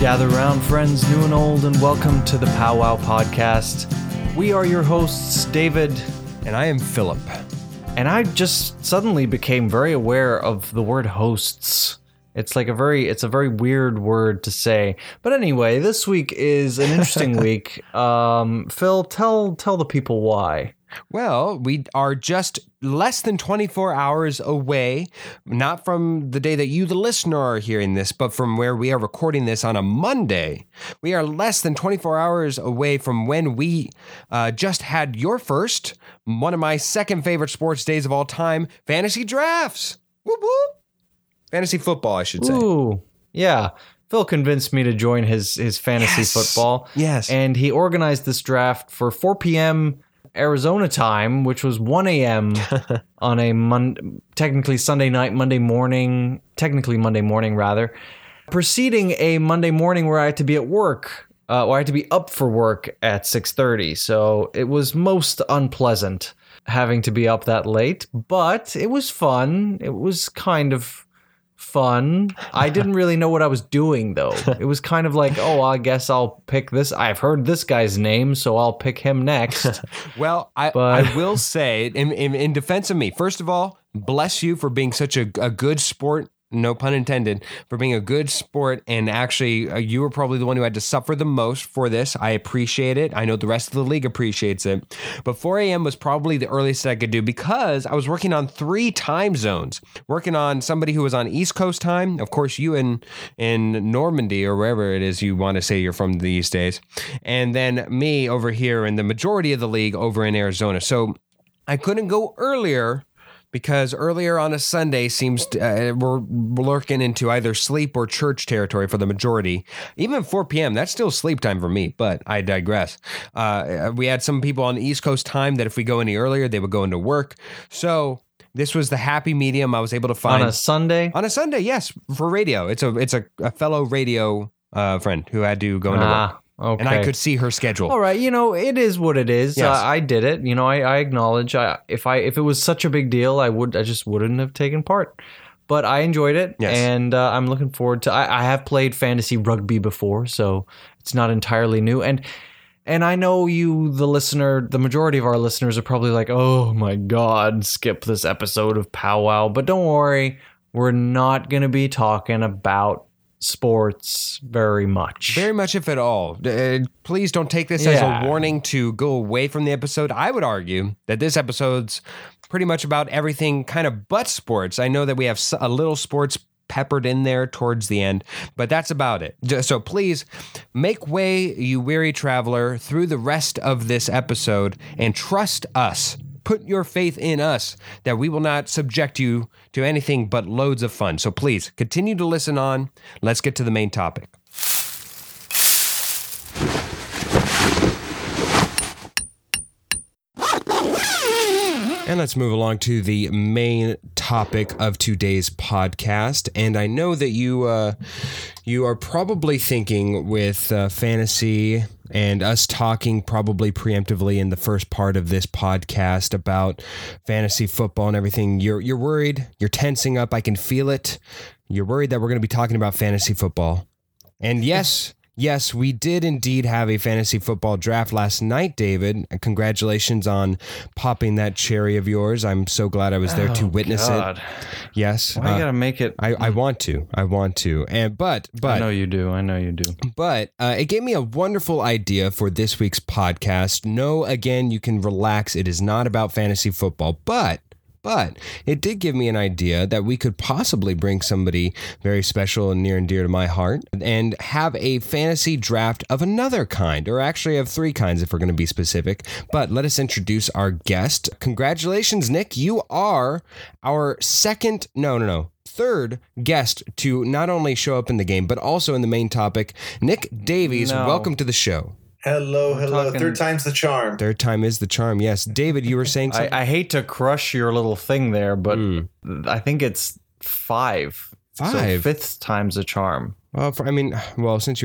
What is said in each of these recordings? Gather round, friends new and old, and welcome to the Powwow Podcast. We are your hosts, David. And I am Philip. And I just suddenly became very aware of the word hosts. It's like a very weird word to say. But anyway, this week is an interesting week. Phil, tell the people why. Well, we are just less than 24 hours away, not from the day that you, the listener, are hearing this, but from where we are recording this on a Monday. We are less than 24 hours away from when we just had your first, one of my second favorite sports days of all time, fantasy drafts. Whoop, whoop. Fantasy football, I should say. Ooh, yeah. Phil convinced me to join his fantasy football. Yes. And he organized this draft for 4 p.m. Arizona time, which was 1 a.m. on a technically Sunday night, Monday morning, preceding a Monday morning where I had to be at work, or I had to be up for work at 6:30. So it was most unpleasant having to be up that late, but it was fun. It was kind of fun. I didn't really know what I was doing, though. It was kind of like, oh, I guess I'll pick this. I've heard this guy's name, so I'll pick him next. Well, I will say, in defense of me, first of all, bless you for being such a good sport, no pun intended, for being a good sport. And actually, you were probably the one who had to suffer the most for this. I appreciate it. I know the rest of the league appreciates it. But 4 a.m. was probably the earliest I could do because I was working on 3 time zones, working on somebody who was on East Coast time. Of course, you in Normandy or wherever it is you want to say you're from these days. And then me over here and the majority of the league over in Arizona. So I couldn't go earlier because earlier on a Sunday seems we're lurking into either sleep or church territory for the majority. Even 4 p.m., that's still sleep time for me, but I digress. We had some people on East Coast time that if we go any earlier, they would go into work. So this was the happy medium I was able to find. On a Sunday? On a Sunday, yes, for radio. It's a fellow radio friend who had to go into work. Okay. And I could see her schedule. All right. You know, it is what it is. Yes. I did it. You know, I acknowledge if it was such a big deal, I just wouldn't have taken part. But I enjoyed it. Yes. And I'm looking forward to I have played fantasy rugby before, so it's not entirely new. And I know you, the listener, the majority of our listeners are probably like, oh, my God, skip this episode of Powwow. But don't worry, we're not going to be talking about sports very much, if at all. Please don't take this as a warning to go away from the episode. I would argue that this episode's pretty much about everything kind of but sports. I know that we have a little sports peppered in there towards the end, but that's about it. So please make way, you weary traveler, through the rest of this episode and trust us. Put your faith in us that we will not subject you to anything but loads of fun. So please continue to listen on. Let's get to the main topic. And let's move along to the main topic of today's podcast. And I know that you are probably thinking with fantasy and us talking probably preemptively in the first part of this podcast about fantasy football and everything. You're worried. You're tensing up. I can feel it. You're worried that we're going to be talking about fantasy football. And yes. Yes, we did indeed have a fantasy football draft last night, David. Congratulations on popping that cherry of yours. I'm so glad I was there to witness it. Yes. Well, I gotta make it. I want to. And but I know you do. But it gave me a wonderful idea for this week's podcast. No, again, you can relax. It is not about fantasy football, But it did give me an idea that we could possibly bring somebody very special and near and dear to my heart and have a fantasy draft of another kind, or actually of 3 kinds if we're going to be specific. But let us introduce our guest. Congratulations, Nick. You are our third guest to not only show up in the game, but also in the main topic. Nick Davies, welcome to the show. Hello. Third time's the charm. Third time is the charm, yes. David, you were saying something? I hate to crush your little thing there, but I think it's 5. So 5th time's a charm. Since you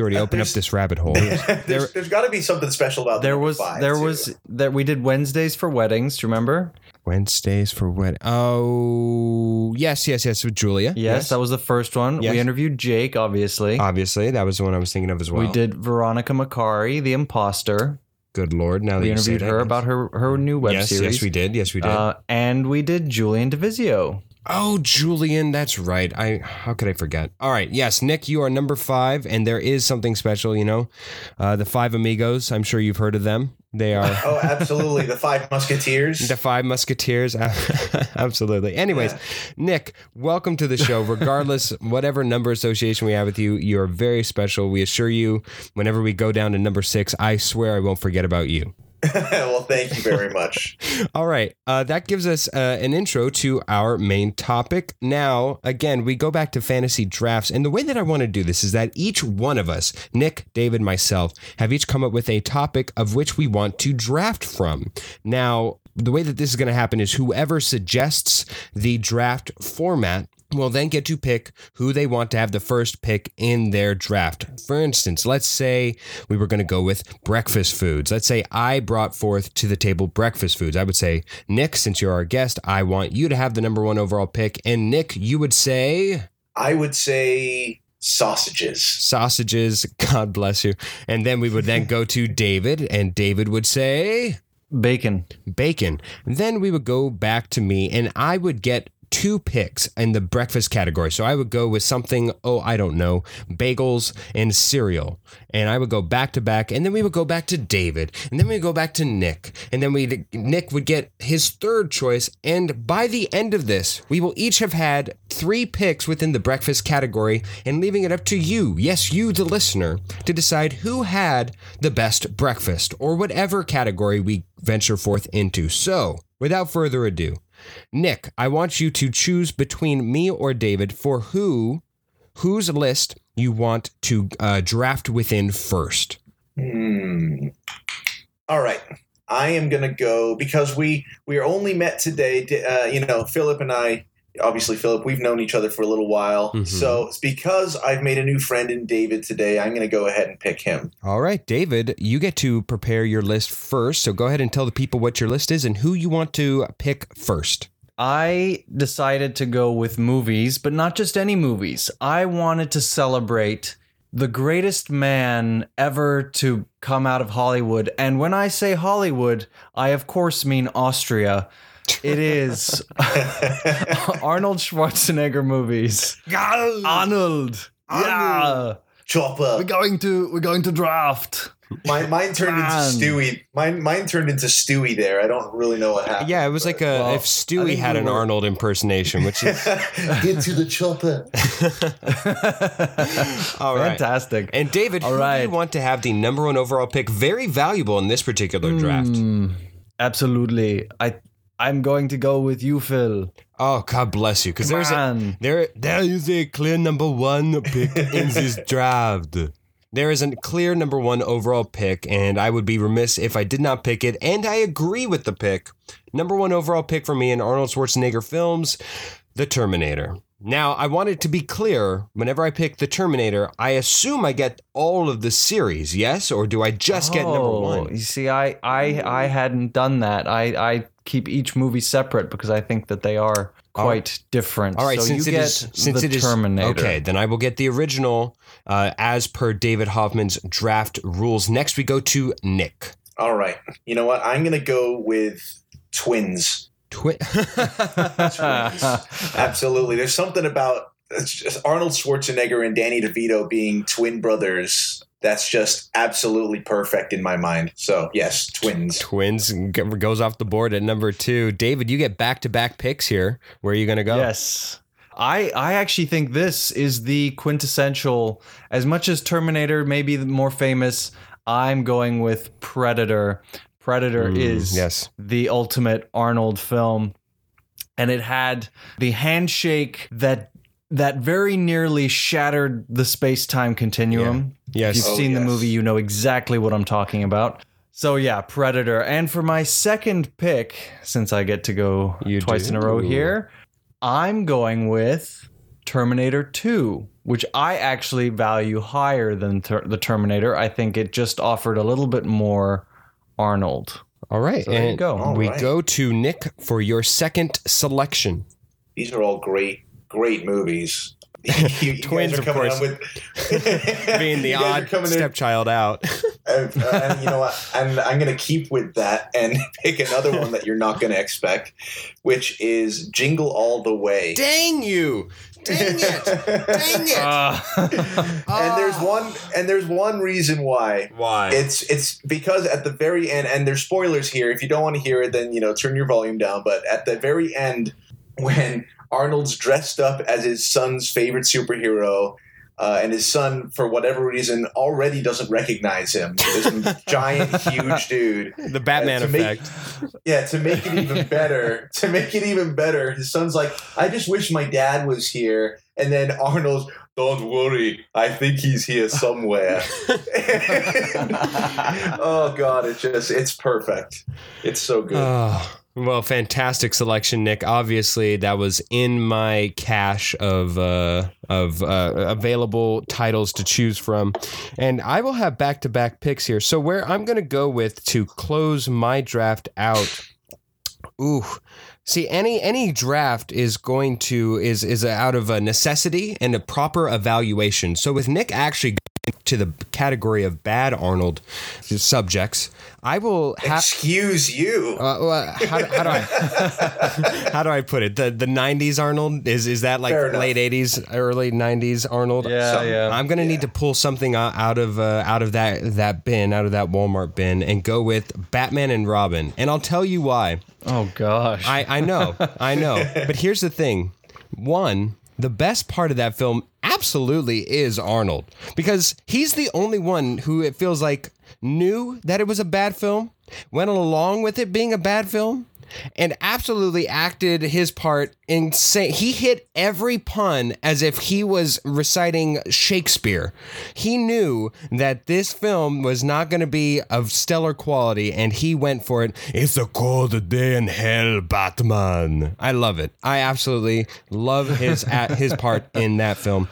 already opened up this rabbit hole, there's got to be something special about there. There was that we did Wednesdays for weddings. Remember? Wednesdays for wedding. Oh, yes. With Julia. Yes, that was the first one. Yes. We interviewed Jake, obviously. Obviously, that was the one I was thinking of as well. We did Veronica Macari, the imposter. Good Lord. Now we interviewed her about her new web series. Yes, we did. And we did Julian DeVizio. Oh, Julian, that's right. How could I forget? All right, yes, Nick, you are number 5, and there is something special, you know. The Five Amigos, I'm sure you've heard of them. They are... Oh, absolutely. The Five Musketeers. The Five Musketeers, absolutely. Anyways, yeah. Nick, welcome to the show. Regardless, whatever number association we have with you, you're very special. We assure you, whenever we go down to number 6, I swear I won't forget about you. Well, thank you very much. All right. That gives us an intro to our main topic. Now, again, we go back to fantasy drafts. And the way that I want to do this is that each one of us, Nick, David, myself, have each come up with a topic of which we want to draft from. Now, the way that this is going to happen is whoever suggests the draft format will then get to pick who they want to have the first pick in their draft. For instance, let's say we were going to go with breakfast foods. Let's say I brought forth to the table breakfast foods. I would say, Nick, since you're our guest, I want you to have the number 1 overall pick. And Nick, you would say? I would say... Sausages. God bless you. And then we would then go to David, and David would say? Bacon. And then we would go back to me, and I would get 2 picks in the breakfast category. So I would go with something, bagels and cereal. And I would go back to back. And then we would go back to David. And then we go back to Nick. And then Nick would get his 3rd choice. And by the end of this, we will each have had 3 picks within the breakfast category and leaving it up to you, yes, you, the listener, to decide who had the best breakfast or whatever category we venture forth into. So without further ado, Nick, I want you to choose between me or David for whose list you want to draft within first. All right. I am going to go, because we are only met today, Philip and I, obviously Philip, we've known each other for a little while. Mm-hmm. So it's because I've made a new friend in David today, I'm going to go ahead and pick him. All right, David, you get to prepare your list first. So go ahead and tell the people what your list is and who you want to pick first. I decided to go with movies, but not just any movies. I wanted to celebrate the greatest man ever to come out of Hollywood. And when I say Hollywood, I, of course, mean Austria. It is Arnold Schwarzenegger movies. Arnold. Yeah. Chopper. We're going to draft. Mine turned into Stewie. Mine turned into Stewie there. I don't really know what happened. Yeah, it was like if Stewie had an Arnold impersonation, which is... Get to the chopper. All right. Fantastic. And David, who do you want to have the number 1 overall pick? Very valuable in this particular draft. Absolutely. I'm going to go with you, Phil. Oh, God bless you. Because there is a clear number 1 pick in this draft. There is a clear number 1 overall pick, and I would be remiss if I did not pick it. And I agree with the pick. Number 1 overall pick for me in Arnold Schwarzenegger films, The Terminator. Now, I want it to be clear, whenever I pick The Terminator, I assume I get all of the series, yes? Or do I just get number 1? You see, I hadn't done that. I keep each movie separate because I think that they are quite different. All right, so since you it is Terminator. Okay, then I will get the original as per David Hoffman's draft rules. Next, we go to Nick. All right. You know what? I'm going to go with Twins. Absolutely. There's something about Arnold Schwarzenegger and Danny DeVito being twin brothers that's just absolutely perfect in my mind. So yes, Twins. Twins goes off the board at number 2. David, you get back-to-back picks here. Where are you going to go? Yes. I actually think this is the quintessential, as much as Terminator may be more famous, I'm going with Predator. Predator is the ultimate Arnold film, and it had the handshake that very nearly shattered the space-time continuum. Yeah. Yes. If you've seen the movie, you know exactly what I'm talking about. So yeah, Predator. And for my second pick, since I get to go twice in a row here, I'm going with Terminator 2, which I actually value higher than the Terminator. I think it just offered a little bit more Arnold. All right. So there you go. We go to Nick for your second selection. These are all great, great movies. You Twins, of course, being the odd stepchild out. And you know what? I'm going to keep with that and pick another one that you're not going to expect, which is Jingle All the Way. Dang you! Dang it! Dang it! And there's one reason why. Why? It's because at the very end, and there's spoilers here. If you don't want to hear it, then turn your volume down. But at the very end, when Arnold's dressed up as his son's favorite superhero, and his son, for whatever reason, already doesn't recognize him. This giant, huge dude. The Batman effect. To make it even better, his son's like, I just wish my dad was here. And then Arnold's, don't worry, I think he's here somewhere. Oh, God, it's perfect. It's so good. Well, fantastic selection, Nick. Obviously, that was in my cache of available titles to choose from. And I will have back-to-back picks here. So where I'm going to go with to close my draft out. Ooh. See, any draft is out of a necessity and a proper evaluation. So with Nick actually to the category of bad Arnold subjects, I will have... Excuse you. How do I put it? The 90s Arnold? Is that like late 80s, early 90s Arnold? Yeah, so yeah. I'm going to need to pull something out of that Walmart bin and go with Batman and Robin. And I'll tell you why. Oh, gosh. I know. But here's the thing. One, the best part of that film absolutely is Arnold, because he's the only one who, it feels like, knew that it was a bad film, went along with it being a bad film, and absolutely acted his part insane. He hit every pun as if he was reciting Shakespeare. He knew that this film was not going to be of stellar quality, and he went for it. It's a cold day in hell, Batman. I love it. I absolutely love his part in that film.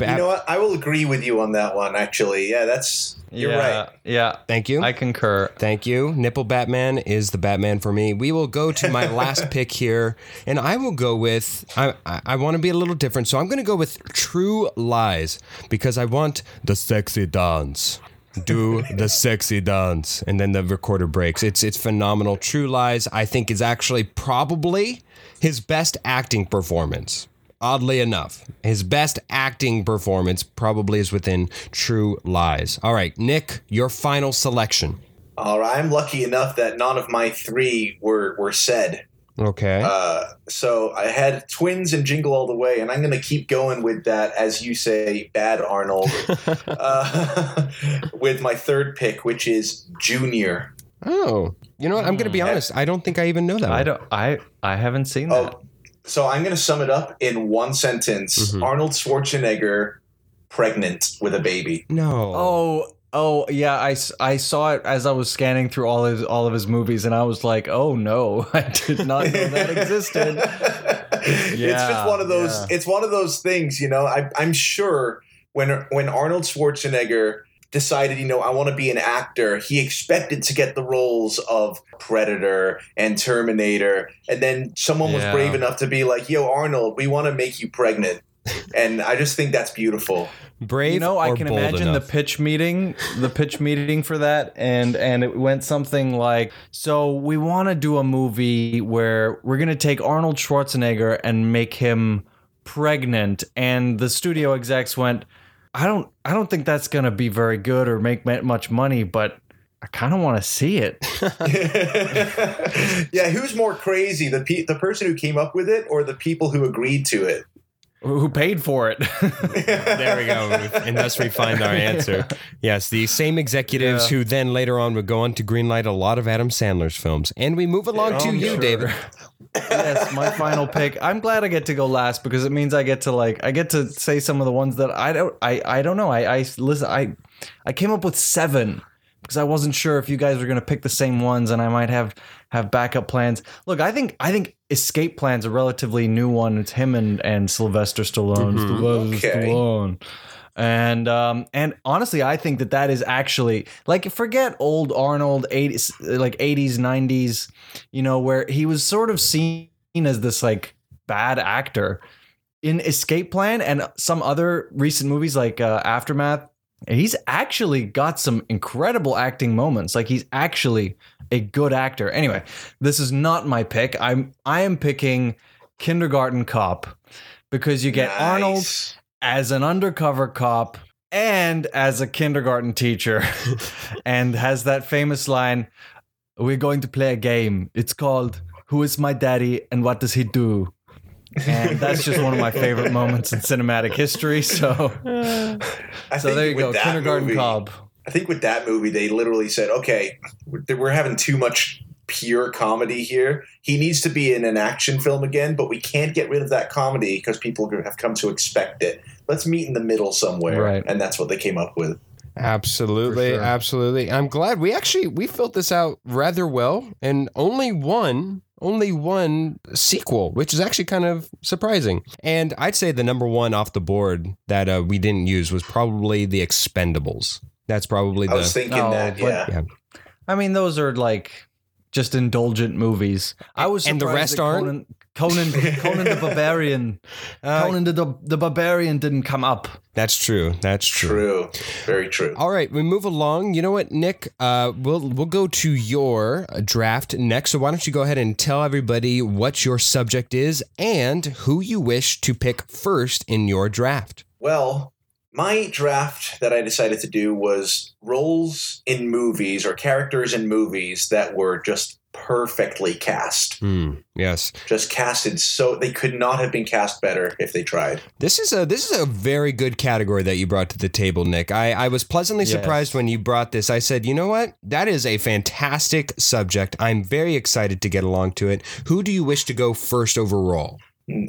You know what? I will agree with you on that one, actually. Yeah, that's... You're right. Yeah. Thank you. I concur. Thank you. Nipple Batman is the Batman for me. We will go to my last pick here, and I will go with... I want to be a little different, so I'm going to go with True Lies, because I want the sexy dance. Do the sexy dance. And then the recorder breaks. It's phenomenal. True Lies, I think, is actually probably his best acting performance. Oddly enough, his best acting performance probably is within True Lies. All right, Nick, your final selection. All right, I'm lucky enough that none of my three were said. Okay. So I had Twins and Jingle All the Way, and I'm going to keep going with that, as you say, bad Arnold, with my third pick, which is Junior. Oh, you know what? I'm going to be honest. I don't think I even know that. I haven't seen that. So I'm going to sum it up in one sentence. Mm-hmm. Arnold Schwarzenegger pregnant with a baby. No. Oh, yeah. I saw it as I was scanning through all of his movies, and I was like, oh, no, I did not know that existed. It's just one of those. Yeah. It's one of those things, I'm sure when Arnold Schwarzenegger decided, I want to be an actor, he expected to get the roles of Predator and Terminator. And then someone was brave enough to be like, yo, Arnold, we want to make you pregnant. And I just think that's beautiful. Brave. I can imagine enough. the pitch meeting for that. And it went something like, so we want to do a movie where we're going to take Arnold Schwarzenegger and make him pregnant. And the studio execs went, I don't think that's going to be very good or make much money, but I kind of want to see it. Yeah, who's more crazy, the person who came up with it or the people who agreed to it? Who paid for it? There we go. And thus we find our answer. Yes, the same executives who then later on would go on to greenlight a lot of Adam Sandler's films. And we move along to you, sure. David. Yes, my final pick. I'm glad I get to go last, because it means I get to say some of the ones that I don't know. I came up with 7 because I wasn't sure if you guys were going to pick the same ones, and I might have backup plans. Look, I think escape plan's a relatively new one. It's him and Sylvester Stallone. Mm-hmm. Stallone. And honestly, I think that is actually, like, forget old Arnold, 80s, like 80s, 90s, you know, where he was sort of seen as this like bad actor. In Escape Plan and some other recent movies like Aftermath, he's actually got some incredible acting moments. Like, he's actually a good actor. Anyway, this is not my pick. I am picking Kindergarten Cop because you get Arnold as an undercover cop and as a kindergarten teacher and has that famous line, "We're going to play a game. It's called Who Is My Daddy and What Does He Do?" And that's just one of my favorite moments in cinematic history. So there you go, Kindergarten Cop. I think with that movie, they literally said, okay, we're having too much pure comedy here. He needs to be in an action film again, but we can't get rid of that comedy because people have come to expect it. Let's meet in the middle somewhere. Right. And that's what they came up with. Absolutely. Sure. Absolutely. I'm glad we filled this out rather well, and only one sequel, which is actually kind of surprising. And I'd say the number one off the board that we didn't use was probably The Expendables. That's probably I was thinking that, yeah. I mean, those are like just indulgent movies. I was and the rest aren't. Conan the Barbarian. Conan the Barbarian didn't come up. That's true. That's true. Very true. All right, we move along. You know what, Nick? We'll go to your draft next. So why don't you go ahead and tell everybody what your subject is and who you wish to pick first in your draft? Well, my draft that I decided to do was roles in movies or characters in movies that were just perfectly cast. Yes. Just casted so they could not have been cast better if they tried. This is a very good category that you brought to the table, Nick. I was pleasantly surprised when you brought this. I said, you know what? That is a fantastic subject. I'm very excited to get along to it. Who do you wish to go first overall?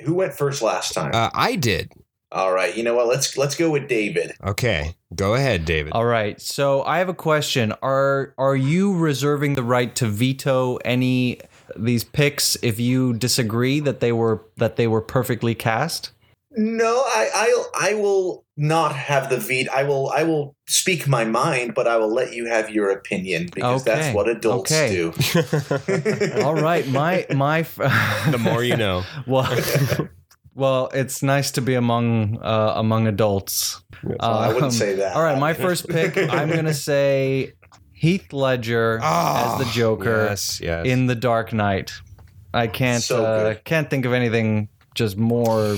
Who went first last time? I did. All right. You know what? Let's go with David. Okay. Go ahead, David. All right. So I have a question. Are you reserving the right to veto any of these picks if you disagree that they were perfectly cast? No, I will not have the veto. I will speak my mind, but I will let you have your opinion because that's what adults do. All right. My the more you know. Well, it's nice to be among adults. I wouldn't say that. All right, my first pick, I'm going to say Heath Ledger as the Joker in The Dark Knight. I can't think of anything just more.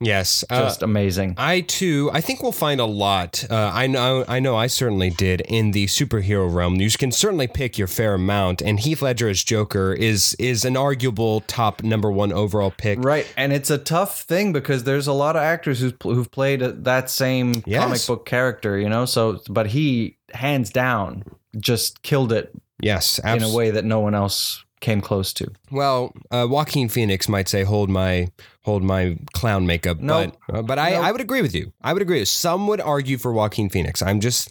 Just amazing. I think we'll find a lot. I know. I certainly did in the superhero realm. You can certainly pick your fair amount, and Heath Ledger as Joker is an arguable top number one overall pick, right? And it's a tough thing because there's a lot of actors who've played that same comic book character, you know. So, but he hands down just killed it. Yes, in a way that no one else came close to. Well, Joaquin Phoenix might say, hold my clown makeup. Nope. But I would agree with you. Some would argue for Joaquin Phoenix. I just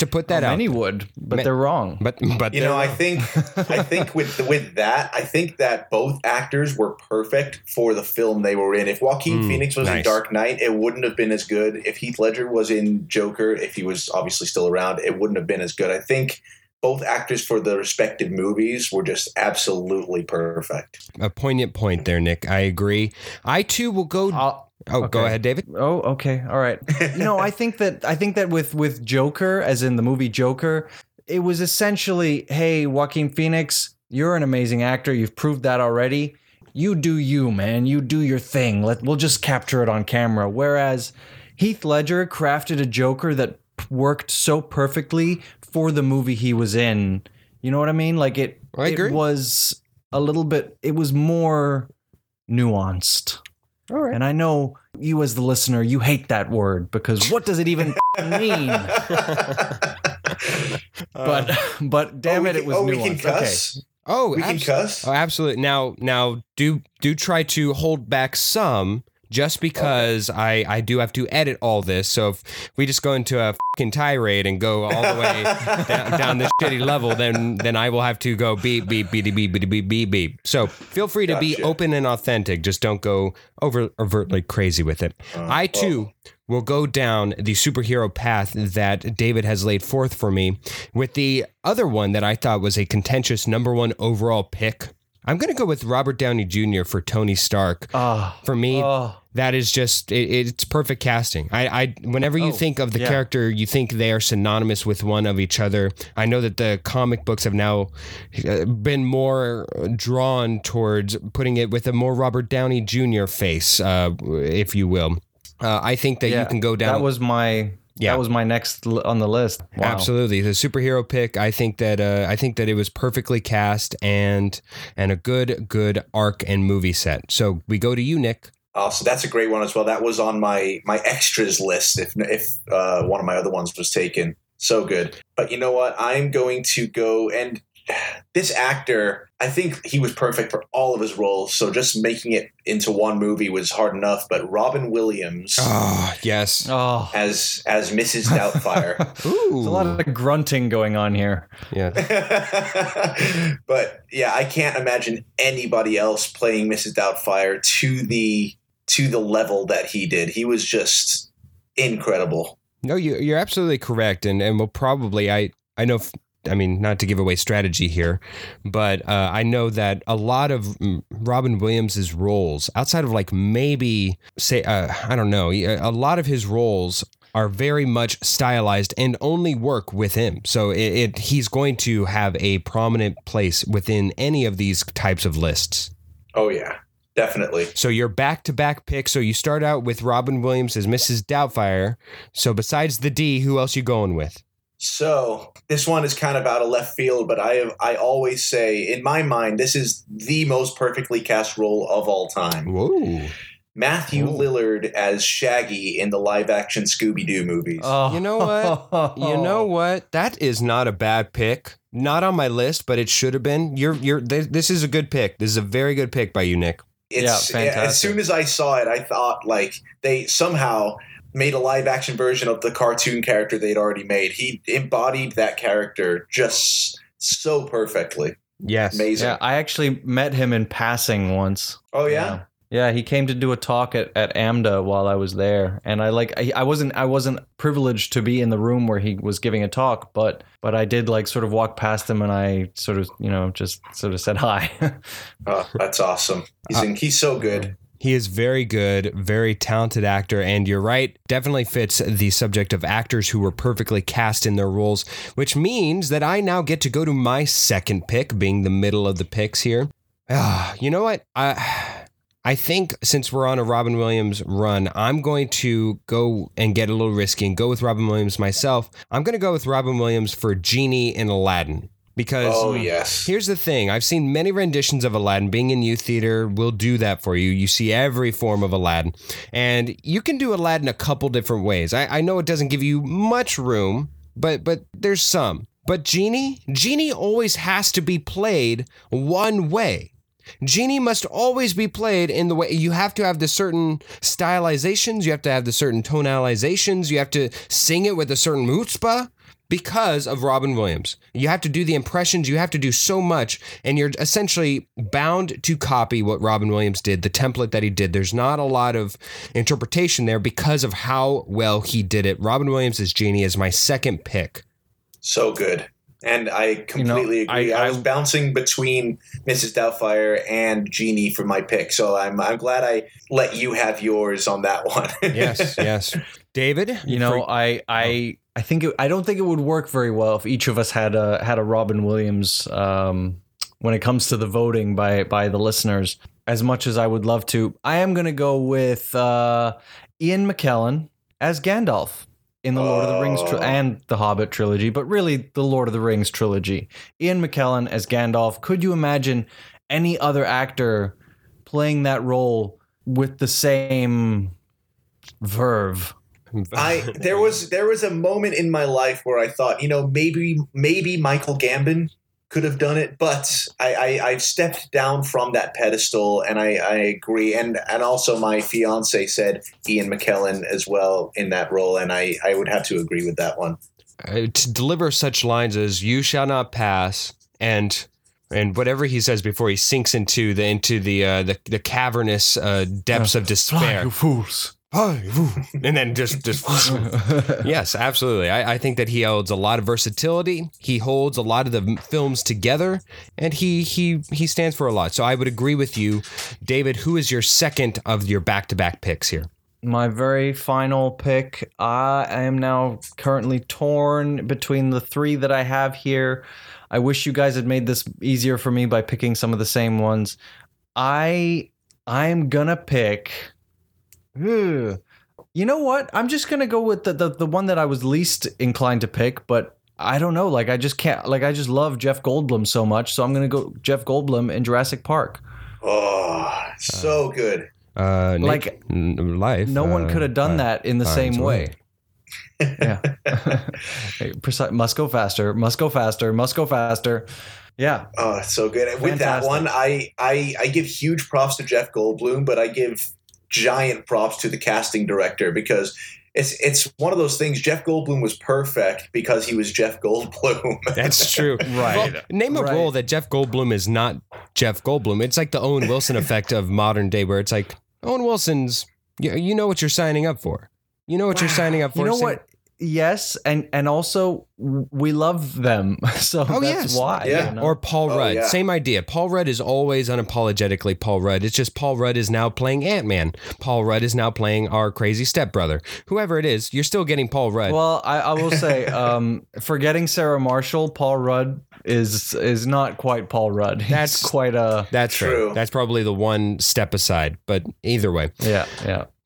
to put that out. Many would, but they're wrong. But you know, wrong. I think with that, I think that both actors were perfect for the film they were in. If Joaquin Phoenix was in Dark Knight, it wouldn't have been as good. If Heath Ledger was in Joker, if he was obviously still around, it wouldn't have been as good. I think both actors for the respective movies were just absolutely perfect. A poignant point there, Nick. I agree. I too will go. Go ahead, David. Oh, okay. All right. No, I think that with Joker, as in the movie Joker, it was essentially, hey, Joaquin Phoenix, you're an amazing actor. You've proved that already. You do you, man. You do your thing. We'll just capture it on camera. Whereas Heath Ledger crafted a Joker that worked so perfectly for the movie he was in. You know what I mean? Like it was a little bit, it was more nuanced. All right. And I know you as the listener, you hate that word because what does it even mean? But damn it was nuanced. We can cuss? Okay. Oh, we can cuss? Oh, absolutely. Now do try to hold back some just because I do have to edit all this. So if we just go into a fucking tirade and go all the way down this shitty level, then I will have to go beep, beep, beep, beep, beep, beep, beep, beep. So feel free to be open and authentic. Just don't go overtly crazy with it. I, too, will go down the superhero path that David has laid forth for me with the other one that I thought was a contentious #1 overall pick. I'm going to go with Robert Downey Jr. for Tony Stark. For me, that is just, it's perfect casting. I whenever you think of the character, you think they are synonymous with one of each other. I know that the comic books have now been more drawn towards putting it with a more Robert Downey Jr. face, if you will. I think that you can go down. That was my next on the list. Wow. Absolutely. The superhero pick. I think that it was perfectly cast and a good arc and movie set. So we go to you, Nick. So that's a great one as well. That was on my extras list. If one of my other ones was taken. So good. But you know what? I'm going to go, and this actor, I think he was perfect for all of his roles. So just making it into one movie was hard enough. But Robin Williams, as Mrs. Doubtfire. Ooh. There's a lot of grunting going on here. Yeah, but yeah, I can't imagine anybody else playing Mrs. Doubtfire to the level that he did. He was just incredible. No, you're absolutely correct, and we'll probably I know. I mean, not to give away strategy here, but I know that a lot of Robin Williams's roles, outside of like maybe, say, I don't know, a lot of his roles are very much stylized and only work with him. So he's going to have a prominent place within any of these types of lists. Oh, yeah. Definitely. So your back-to-back pick. So you start out with Robin Williams as Mrs. Doubtfire. So besides the D, who else you going with? So this one is kind of out of left field, but I always say, in my mind, this is the most perfectly cast role of all time. Whoa. Matthew Lillard as Shaggy in the live-action Scooby-Doo movies. Oh. You know what? That is not a bad pick. Not on my list, but it should have been. This is a good pick. This is a very good pick by you, Nick. Fantastic. As soon as I saw it, I thought like they somehow made a live action version of the cartoon character they'd already made. He embodied that character just so perfectly. Yes. Amazing. Yeah, I actually met him in passing once. Oh yeah. Yeah, he came to do a talk at AMDA while I was there. And I wasn't privileged to be in the room where he was giving a talk, but I did like sort of walk past him and I sort of, just sort of said hi. Oh, that's awesome. He's so good. He is very good, very talented actor, and you're right, definitely fits the subject of actors who were perfectly cast in their roles, which means that I now get to go to my second pick, being the middle of the picks here. You know what? I think since we're on a Robin Williams run, I'm going to go and get a little risky and go with Robin Williams myself. I'm going to go with Robin Williams for Genie in Aladdin. Because here's the thing. I've seen many renditions of Aladdin. Being in youth theater will do that for you. You see every form of Aladdin. And you can do Aladdin a couple different ways. I know it doesn't give you much room, but there's some. But Genie always has to be played one way. Genie must always be played in the way you have to have the certain stylizations. You have to have the certain tonalizations. You have to sing it with a certain chutzpah. Because of Robin Williams, you have to do the impressions, you have to do so much, and you're essentially bound to copy what Robin Williams did, the template that he did. There's not a lot of interpretation there because of how well he did it. Robin Williams as Genie is my second pick. So good. And I completely agree. I was bouncing between Mrs. Doubtfire and Genie for my pick, so I'm glad I let you have yours on that one. Yes. David? I don't think it would work very well if each of us had a Robin Williams when it comes to the voting by the listeners. As much as I would love to, I am going to go with Ian McKellen as Gandalf in the Lord of the Rings and the Hobbit trilogy, but really the Lord of the Rings trilogy. Ian McKellen as Gandalf. Could you imagine any other actor playing that role with the same verve? There was a moment in my life where I thought, maybe Michael Gambon could have done it, but I've stepped down from that pedestal, and I agree. And also my fiance said Ian McKellen as well in that role, and I would have to agree with that one. To deliver such lines as "You shall not pass," and whatever he says before he sinks into the cavernous depths of despair. Fly, you fools. And then just yes, absolutely. I think that he holds a lot of versatility. He holds a lot of the films together, and he stands for a lot. So I would agree with you, David. Who is your second of your back-to-back picks here? My very final pick. I am now currently torn between the three that I have here. I wish you guys had made this easier for me by picking some of the same ones. I am gonna pick. You know what? I'm just going to go with the one that I was least inclined to pick, but I don't know. Like, I just can't. Like, I just love Jeff Goldblum so much. So I'm going to go Jeff Goldblum in Jurassic Park. Oh, so good. Nick, like, life. No one could have done that in the same way. Yeah. Must go faster. Yeah. Oh, so good. Fantastic. With that one, I give huge props to Jeff Goldblum, but I give giant props to the casting director, because it's one of those things. Jeff Goldblum was perfect because he was Jeff Goldblum. That's true. Right. Well, name a role that Jeff Goldblum is not Jeff Goldblum. It's like the Owen Wilson effect of modern day, where it's like Owen Wilson's, you know what you're signing up for. You know what you're signing up for. You know what? Yes, and also we love them, so that's why. Yeah. You know? Or Paul Rudd, same idea. Paul Rudd is always unapologetically Paul Rudd. It's just Paul Rudd is now playing Ant-Man. Paul Rudd is now playing our crazy stepbrother. Whoever it is, you're still getting Paul Rudd. Well, I will say, forgetting Sarah Marshall, Paul Rudd is not quite Paul Rudd. That's quite a... That's true. Right. That's probably the one step aside, but either way. Yeah.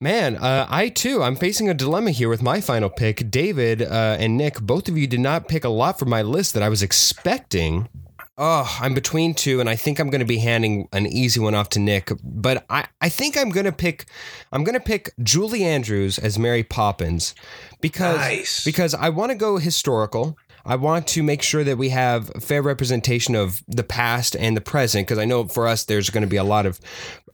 Man, I'm facing a dilemma here with my final pick. David and Nick, both of you did not pick a lot from my list that I was expecting. Oh, I'm between two, and I think I'm going to be handing an easy one off to Nick. But I think I'm going to pick Julie Andrews as Mary Poppins because I want to go historical. I want to make sure that we have fair representation of the past and the present, because I know for us there's going to be a lot of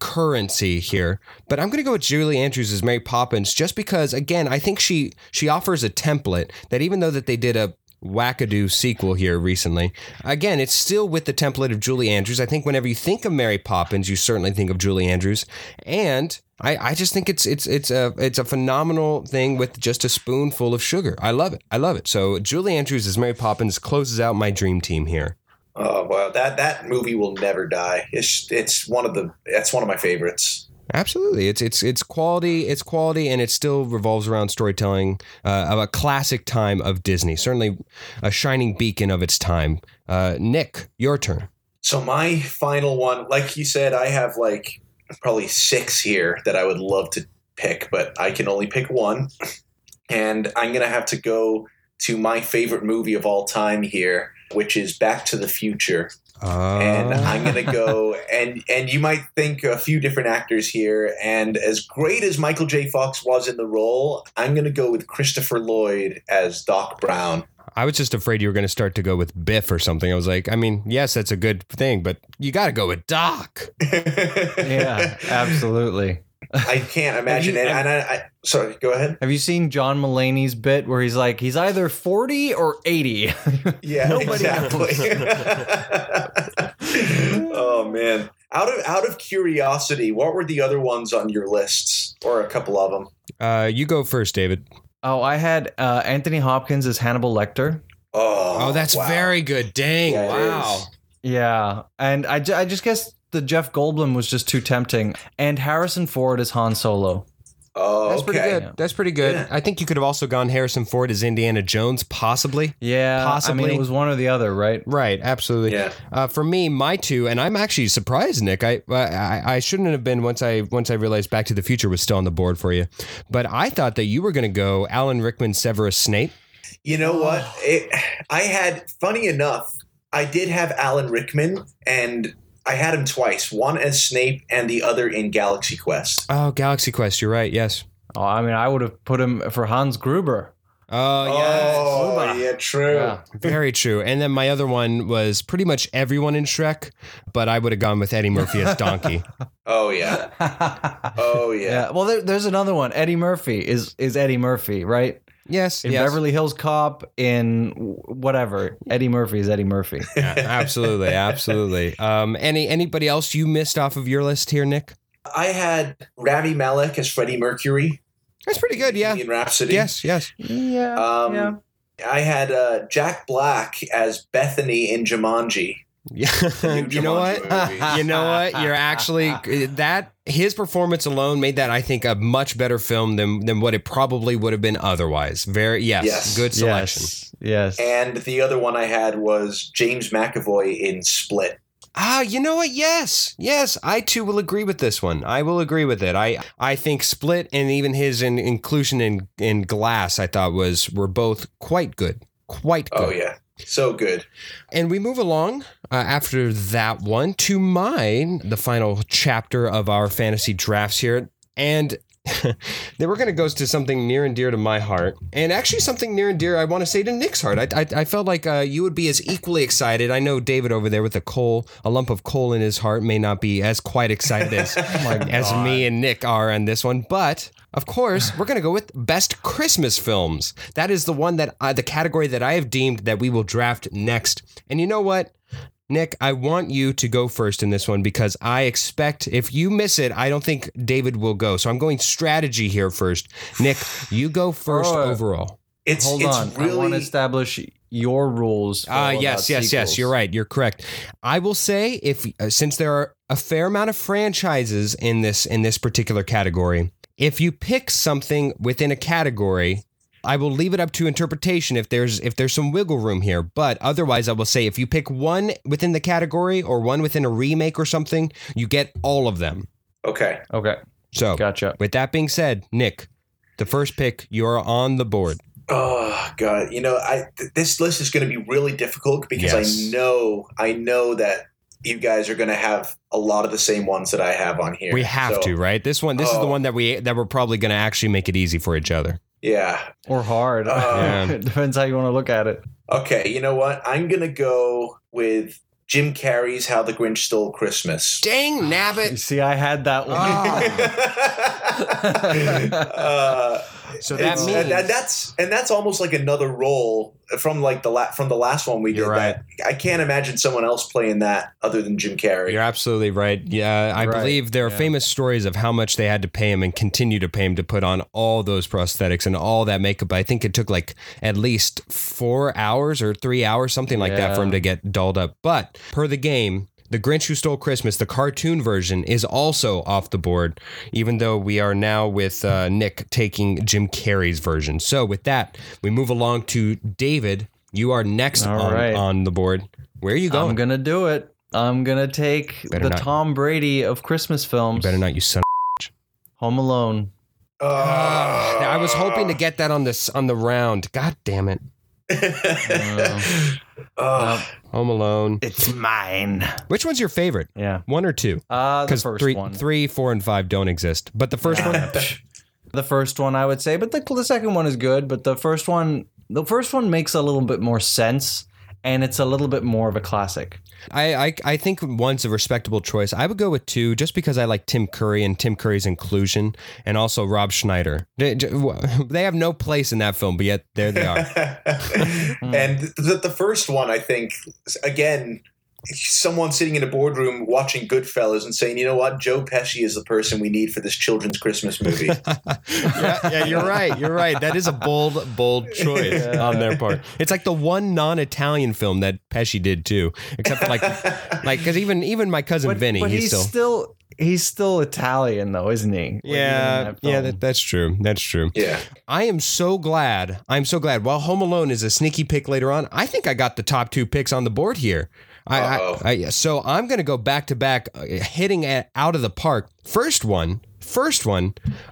currency here. But I'm going to go with Julie Andrews as Mary Poppins just because, again, I think she offers a template that, even though that they did a wackadoo sequel here recently, again, it's still with the template of Julie Andrews. I think whenever you think of Mary Poppins, you certainly think of Julie Andrews, and I just think it's a phenomenal thing with just a spoonful of sugar. I love it. So Julie Andrews as Mary Poppins closes out my dream team here. Oh wow, that movie will never die. It's one of my favorites. Absolutely. It's quality, and it still revolves around storytelling of a classic time of Disney. Certainly a shining beacon of its time. Nick, your turn. So my final one, like you said, I have like probably six here that I would love to pick, but I can only pick one. And I'm going to have to go to my favorite movie of all time here, which is Back to the Future. And I'm going to go, and you might think a few different actors here, and as great as Michael J. Fox was in the role, I'm going to go with Christopher Lloyd as Doc Brown. I was just afraid you were going to start to go with Biff or something. I was like, I mean, yes, that's a good thing, but you got to go with Doc. Yeah, absolutely. I can't imagine it. And sorry, go ahead. Have you seen John Mulaney's bit where he's like, he's either 40 or 80? Yeah, exactly. Oh, man. Out of curiosity, what were the other ones on your lists, or a couple of them? You go first, David. Oh, I had Anthony Hopkins as Hannibal Lecter. Oh, that's very good. Dang. Yeah, wow. Yeah. And I just guess the Jeff Goldblum was just too tempting. And Harrison Ford as Han Solo. Oh, that's pretty good. Yeah. That's pretty good. Yeah. I think you could have also gone Harrison Ford as Indiana Jones, possibly. Yeah. Possibly. I mean, it was one or the other, right? Right. Absolutely. Yeah. For me, my two, and I'm actually surprised, Nick. I shouldn't have been once I realized Back to the Future was still on the board for you. But I thought that you were going to go Alan Rickman, Severus Snape. You know what? Funny enough, I did have Alan Rickman, and I had him twice, one as Snape and the other in Galaxy Quest. Oh, Galaxy Quest. You're right. Yes. Oh, I mean, I would have put him for Hans Gruber. Yeah, true. Yeah. Very true. And then my other one was pretty much everyone in Shrek, but I would have gone with Eddie Murphy as Donkey. Oh yeah. Well, there's another one. Eddie Murphy is Eddie Murphy, right? Yes. In Beverly Hills Cop, in whatever. Eddie Murphy is Eddie Murphy. Yeah, absolutely, absolutely. Anybody else you missed off of your list here, Nick? I had Rami Malek as Freddie Mercury. That's pretty good, yeah. Bohemian Rhapsody. Yes. Yeah. I had Jack Black as Bethany in Jumanji. Yeah. You know what? You're actually that his performance alone made that, I think, a much better film than what it probably would have been otherwise. Yes. Good selection. Yes. And the other one I had was James McAvoy in Split. Ah, you know what? Yes. I too will agree with this one. I will agree with it. I think Split and even his inclusion in Glass, I thought were both quite good. Oh yeah, so good. And we move along after that one to mine, the final chapter of our fantasy drafts here, and then we're going to go to something near and dear to my heart, and actually something near and dear, I want to say, to Nick's heart. I felt like you would be as equally excited. I know David over there with a lump of coal in his heart may not be as quite excited as me and Nick are on this one, but of course, we're going to go with best Christmas films. That is the one the category that I have deemed that we will draft next. And you know what? Nick, I want you to go first in this one because I expect if you miss it, I don't think David will go. So I'm going strategy here first. Nick, you go first overall. Hold on. Really... I want to establish your rules. Yes. You're right. You're correct. I will say since there are a fair amount of franchises in this particular category, if you pick something within a category, I will leave it up to interpretation if there's some wiggle room here. But otherwise, I will say if you pick one within the category or one within a remake or something, you get all of them. Okay. So gotcha. With that being said, Nick, the first pick, you're on the board. Oh, God. You know, this list is going to be really difficult because yes. I know that you guys are going to have a lot of the same ones that I have on here. We have to, right? This one, this is the one that we're probably going to actually make it easy for each other. Yeah. Or hard. It depends how you want to look at it. Okay, you know what? I'm going to go with Jim Carrey's How the Grinch Stole Christmas. Dang nabbit. You see, I had that one. So that means... And that's almost like another role from like from the last one we did. You're right. I can't imagine someone else playing that other than Jim Carrey. You're absolutely right. Yeah, I believe there are famous stories of how much they had to pay him and continue to pay him to put on all those prosthetics and all that makeup. I think it took like at least 4 hours or 3 hours, something like that, for him to get dolled up. But per the game, The Grinch Who Stole Christmas, the cartoon version, is also off the board, even though we are now with Nick taking Jim Carrey's version. So with that, we move along to David. You are next on the board. Where are you going? I'm going to do it. I'm going to take Tom Brady of Christmas films. You better not, you son of a bitch. Home Alone. Now, I was hoping to get that on the round. God damn it. Home Alone. It's mine. Which one's your favorite? Yeah. One or two? Because one. 3, 4, and five don't exist. But the first one? The first one, I would say. But the second one is good. But the first one makes a little bit more sense. And it's a little bit more of a classic. I think one's a respectable choice. I would go with two just because I like Tim Curry and Tim Curry's inclusion and also Rob Schneider. They have no place in that film, but yet there they are. And the first one, I think, again, someone sitting in a boardroom watching Goodfellas and saying, you know what, Joe Pesci is the person we need for this children's Christmas movie. yeah, you're right. That is a bold choice on their part. It's like the one non-Italian film that Pesci did too, except like because even my cousin Vinny, but he's still Italian though, isn't he? That's true. Yeah. I'm so glad. While Home Alone is a sneaky pick later on, I think I got the top two picks on the board here. So I'm going to go back to back, hitting out of the park. First one,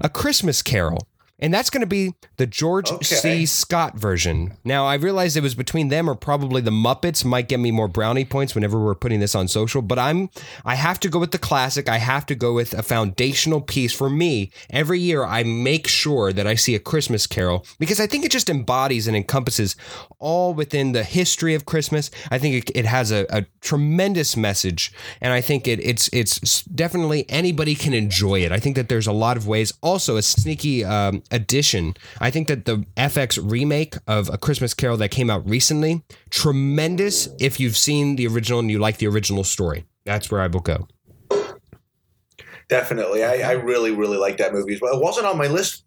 A Christmas Carol. And that's going to be the George C. Scott version. Now, I realized it was between them or probably the Muppets might get me more brownie points whenever we're putting this on social. But I have to go with the classic. I have to go with a foundational piece for me. Every year, I make sure that I see A Christmas Carol because I think it just embodies and encompasses all within the history of Christmas. I think it has a tremendous message, and I think it's definitely anybody can enjoy it. I think that there's a lot of ways. Also, a sneaky addition. I think that the FX remake of A Christmas Carol that came out recently, tremendous if you've seen the original and you like the original story. That's where I will go. Definitely. I really, really like that movie as well. It wasn't on my list,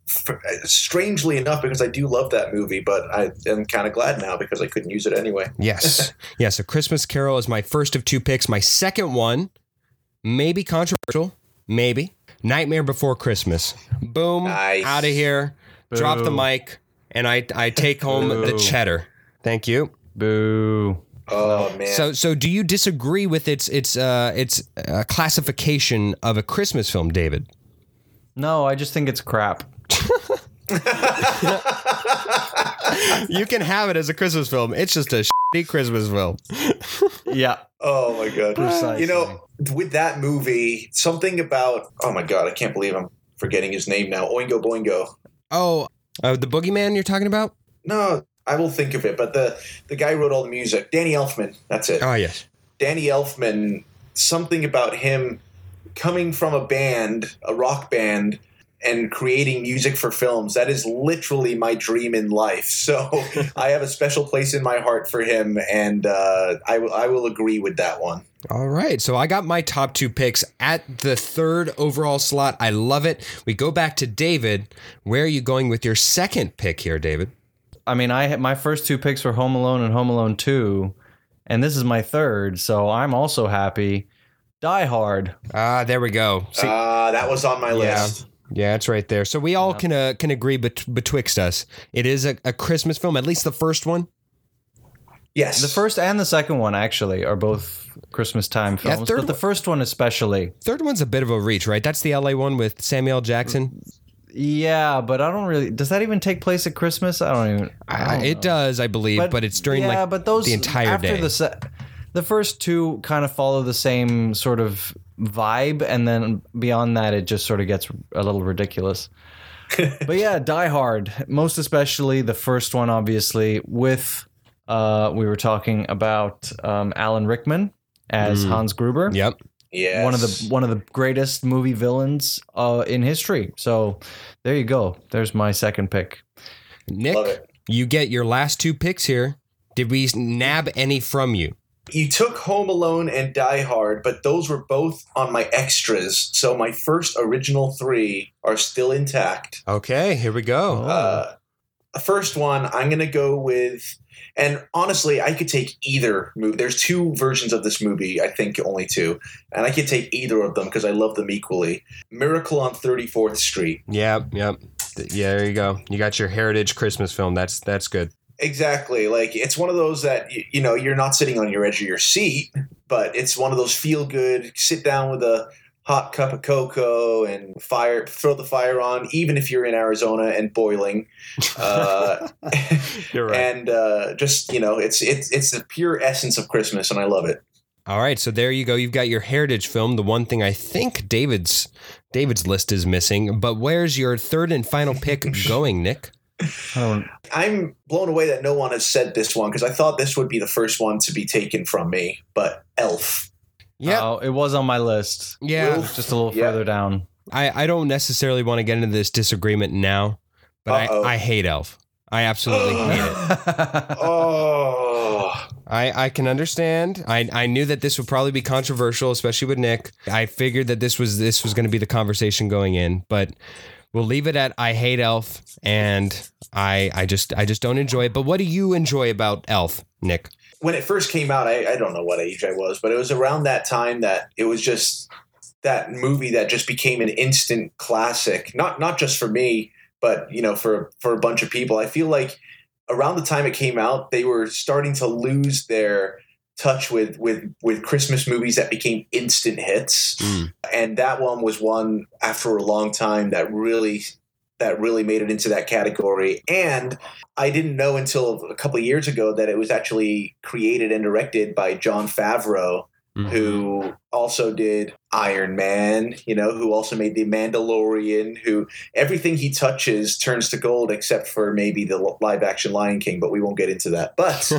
strangely enough, because I do love that movie, but I am kind of glad now because I couldn't use it anyway. Yes. Yes. A Christmas Carol is my first of two picks. My second one, maybe controversial, maybe Nightmare Before Christmas. Boom. Nice. Out of here. Boo. Drop the mic. And I take home the cheddar. Thank you. Boo. Oh man! So do you disagree with its classification of a Christmas film, David? No, I just think it's crap. You can have it as a Christmas film. It's just a shitty Christmas film. Yeah. Oh my god! Precisely. You know, with that movie, something about oh my god, I can't believe I'm forgetting his name now. Oingo Boingo. Oh, the boogeyman you're talking about? No. I will think of it, but the guy who wrote all the music, Danny Elfman, that's it. Oh, yes. Danny Elfman, something about him coming from a band, a rock band, and creating music for films. That is literally my dream in life. So I have a special place in my heart for him, and I will agree with that one. All right, so I got my top two picks at the third overall slot. I love it. We go back to David. Where are you going with your second pick here, David? I mean, my first two picks were Home Alone and Home Alone 2, and this is my third, so I'm also happy. Die Hard. Ah, there we go. That was on my list. Yeah, it's right there. So we all can agree betwixt us. It is a Christmas film, at least the first one. Yes. The first and the second one, actually, are both Christmas time films, but the first one especially. Third one's a bit of a reach, right? That's the LA one with Samuel L. Jackson. Yeah, but I don't really. Does that even take place at Christmas? I don't know. It does, I believe, but it's during the entire after day. The first two kind of follow the same sort of vibe, and then beyond that, it just sort of gets a little ridiculous. But yeah, Die Hard, most especially the first one, obviously. With we were talking about Alan Rickman as Hans Gruber. Yep. Yes. One of the greatest movie villains in history. So there you go. There's my second pick. Nick, you get your last two picks here. Did we nab any from you? You took Home Alone and Die Hard, but those were both on my extras. So my first original three are still intact. Okay, here we go. The first one, I'm going to go with, and honestly, I could take either movie. There's two versions of this movie, I think only two, and I could take either of them because I love them equally. Miracle on 34th Street. Yep. Yeah, there you go. You got your heritage Christmas film. That's good. Exactly. Like, it's one of those that, you know, you're not sitting on your edge of your seat, but it's one of those feel good, sit down with a hot cup of cocoa and fire, throw the fire on, even if you're in Arizona and boiling. You're right. And just, you know, it's the pure essence of Christmas, and I love it. All right, so there you go. You've got your heritage film. The one thing I think David's list is missing, but where's your third and final pick going, Nick? I'm blown away that no one has said this one because I thought this would be the first one to be taken from me, but Elf. Yeah, it was on my list. Yeah, just a little further down. I don't necessarily want to get into this disagreement now, but I hate Elf. I absolutely hate it. Oh, I can understand. I knew that this would probably be controversial, especially with Nick. I figured that this was going to be the conversation going in, but we'll leave it at I hate Elf, and I just don't enjoy it. But what do you enjoy about Elf, Nick? When it first came out, I don't know what age I was, but it was around that time that it was just that movie that just became an instant classic. Not just for me, but, you know, for a bunch of people. I feel like around the time it came out, they were starting to lose their touch with Christmas movies that became instant hits. And that one was one after a long time that really that really made it into that category. And I didn't know until a couple of years ago that it was actually created and directed by Jon Favreau, who also did Iron Man, you know, who also made The Mandalorian, who everything he touches turns to gold except for maybe the live action Lion King, but we won't get into that. But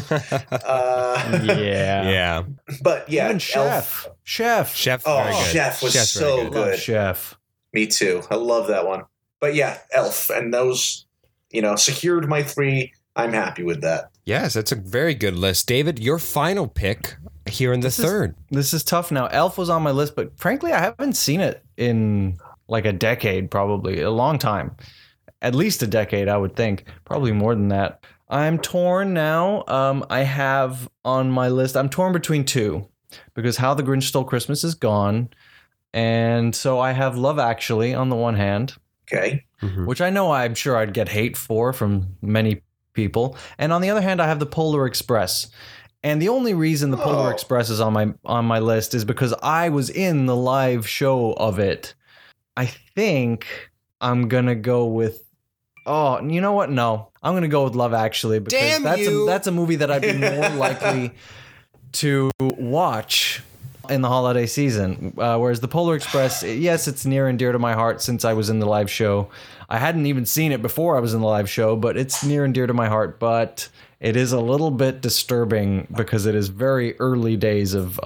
yeah. But yeah, even Chef. Chef was Chef's so good. Chef. Me too. I love that one. But yeah, Elf and those, you know, secured my three. I'm happy with that. Yes, that's a very good list. David, your final pick here in the third. This is tough now. Elf was on my list, but frankly, I haven't seen it in like a decade, probably a long time. At least a decade, I would think. Probably more than that. I'm torn now. I have on my list, I'm torn between two because How the Grinch Stole Christmas is gone. And so I have Love Actually on the one hand. Okay. Mm-hmm. Which I know I'm sure I'd get hate for from many people. And on the other hand, I have The Polar Express. And the only reason The Polar Express is on my list is because I was in the live show of it. I think I'm going to go with... Oh, you know what? No. I'm going to go with Love Actually, because that's a movie that I'd be more likely to watch in the holiday season. Whereas The Polar Express, yes, it's near and dear to my heart since I was in the live show. I hadn't even seen it before I was in the live show, but it's near and dear to my heart. But... it is a little bit disturbing because it is very early days of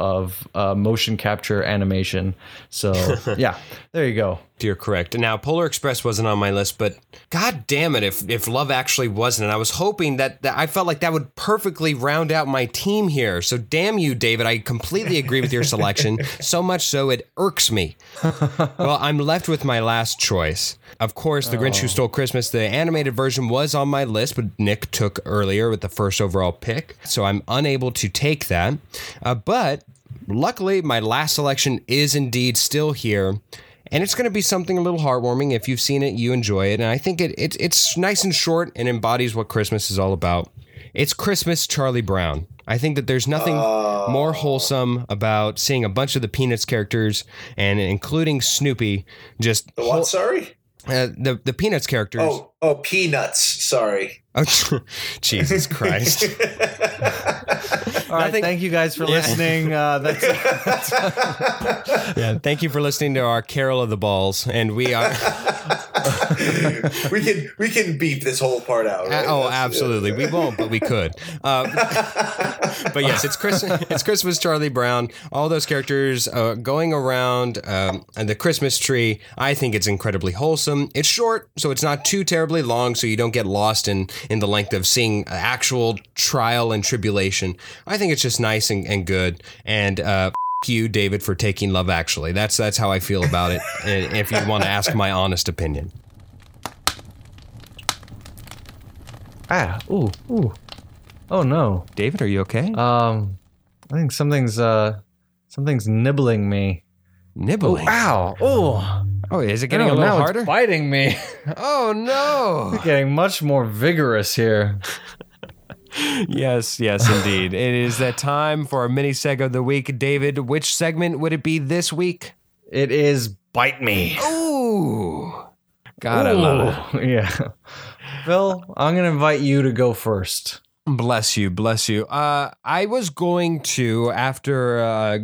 motion capture animation. So, yeah, there you go. You're correct. Now, Polar Express wasn't on my list, but God damn it, if Love Actually wasn't. And I was hoping that I felt like that would perfectly round out my team here. So damn you, David. I completely agree with your selection, so much so it irks me. Well, I'm left with my last choice. Of course, The Grinch Who Stole Christmas, the animated version, was on my list, but Nick took earlier with the first overall pick. So I'm unable to take that. But luckily, my last selection is indeed still here. And it's going to be something a little heartwarming. If you've seen it, you enjoy it. And I think it's nice and short and embodies what Christmas is all about. It's Christmas Charlie Brown. I think that there's nothing more wholesome about seeing a bunch of the Peanuts characters, and including Snoopy. Just the Peanuts characters. Oh, Peanuts. Sorry. Oh, Jesus Christ. All right, thank you guys for listening. Yeah, thank you for listening to our Carol of the Balls, and we are. we can beep this whole part out. Right? Absolutely, we won't, but we could. But yes, it's Christmas Charlie Brown. All those characters going around the Christmas tree. I think it's incredibly wholesome. It's short, so it's not too terribly long, so you don't get lost in the length of seeing actual trial and tribulation. I think it's just nice and good. And you, David, for taking Love Actually. That's how I feel about it. If you want to ask my honest opinion. Ooh. Oh no. David, are you okay? I think something's nibbling me. Nibbling? Wow. Oh. Oh, is it getting a little harder? It's biting me. Oh no. It's getting much more vigorous here. Yes, indeed. It is that time for our mini seg of the week. David, which segment would it be this week? It is Bite Me. Ooh. God, I love it. Yeah. Phil, I'm going to invite you to go first. Bless you. I was going to, after our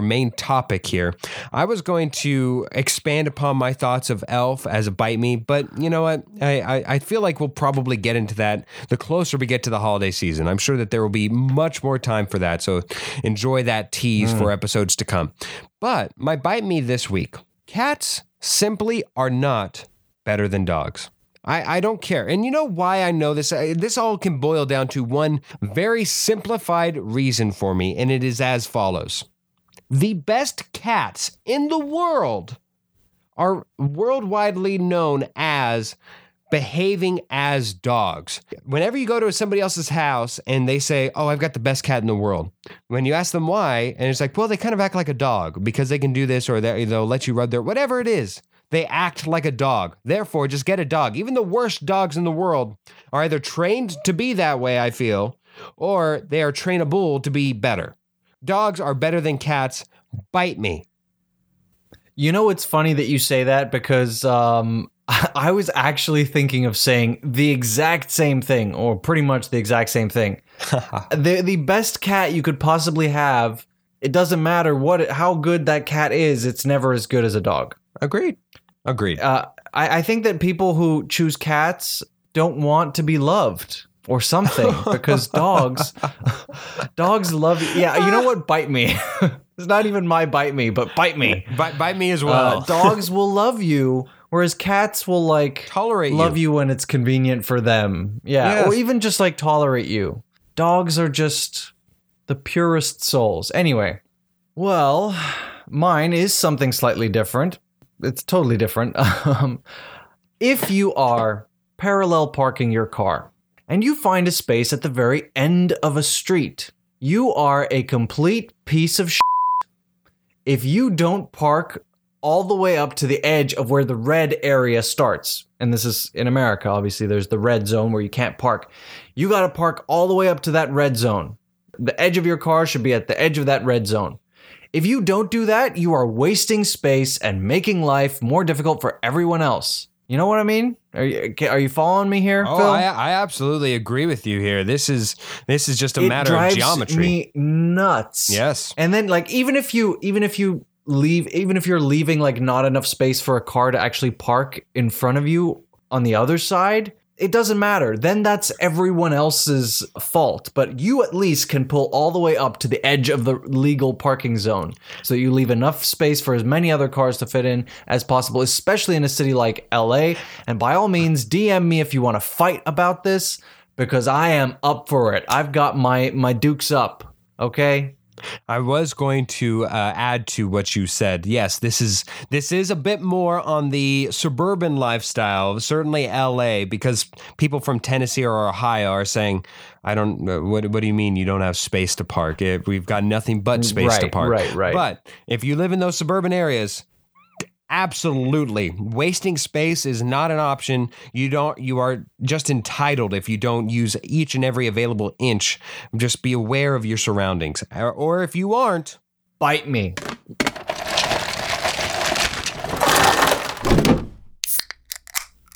main topic here, I was going to expand upon my thoughts of Elf as a Bite Me, but you know what? I feel like we'll probably get into that the closer we get to the holiday season. I'm sure that there will be much more time for that, so enjoy that tease for episodes to come. But my Bite Me this week, cats simply are not better than dogs. I don't care. And you know why I know this? This all can boil down to one very simplified reason for me, and it is as follows. The best cats in the world are worldwidely known as behaving as dogs. Whenever you go to somebody else's house and they say, I've got the best cat in the world. When you ask them why, and it's like, well, they kind of act like a dog because they can do this, or they'll let you rub their, whatever it is. They act like a dog. Therefore, just get a dog. Even the worst dogs in the world are either trained to be that way, I feel, or they are trainable to be better. Dogs are better than cats. Bite me. You know, it's funny that you say that because I was actually thinking of saying the exact same thing, or pretty much the exact same thing. The best cat you could possibly have, it doesn't matter how good that cat is, it's never as good as a dog. Agreed. I think that people who choose cats don't want to be loved or something, because dogs love you. Yeah, you know what? Bite me. It's not even my bite me, but bite me. Bite me as well. Dogs will love you. Whereas cats will tolerate you when it's convenient for them. Yeah. Yes. Or even just tolerate you. Dogs are just the purest souls. Anyway, well, mine is something slightly different. It's totally different. If you are parallel parking your car and you find a space at the very end of a street, you are a complete piece of shit if you don't park all the way up to the edge of where the red area starts. And this is in America, obviously, there's the red zone where you can't park. You got to park all the way up to that red zone. The edge of your car should be at the edge of that red zone. If you don't do that, you are wasting space and making life more difficult for everyone else. You know what I mean? Are you following me here, Phil? I absolutely agree with you here. This is just a matter of geometry. It drives me nuts. Yes. And then even if you're leaving not enough space for a car to actually park in front of you on the other side, it doesn't matter. Then that's everyone else's fault. But you at least can pull all the way up to the edge of the legal parking zone, so you leave enough space for as many other cars to fit in as possible, especially in a city like LA. And by all means, DM me if you want to fight about this, because I am up for it. I've got my dukes up, okay? I was going to add to what you said. Yes, this is a bit more on the suburban lifestyle, certainly LA, because people from Tennessee or Ohio are saying, I don't know, what do you mean you don't have space to park? We've got nothing but space to park. Right. But if you live in those suburban areas, absolutely, wasting space is not an option. You are just entitled if you don't use each and every available inch. Just be aware of your surroundings. Or if you aren't, bite me.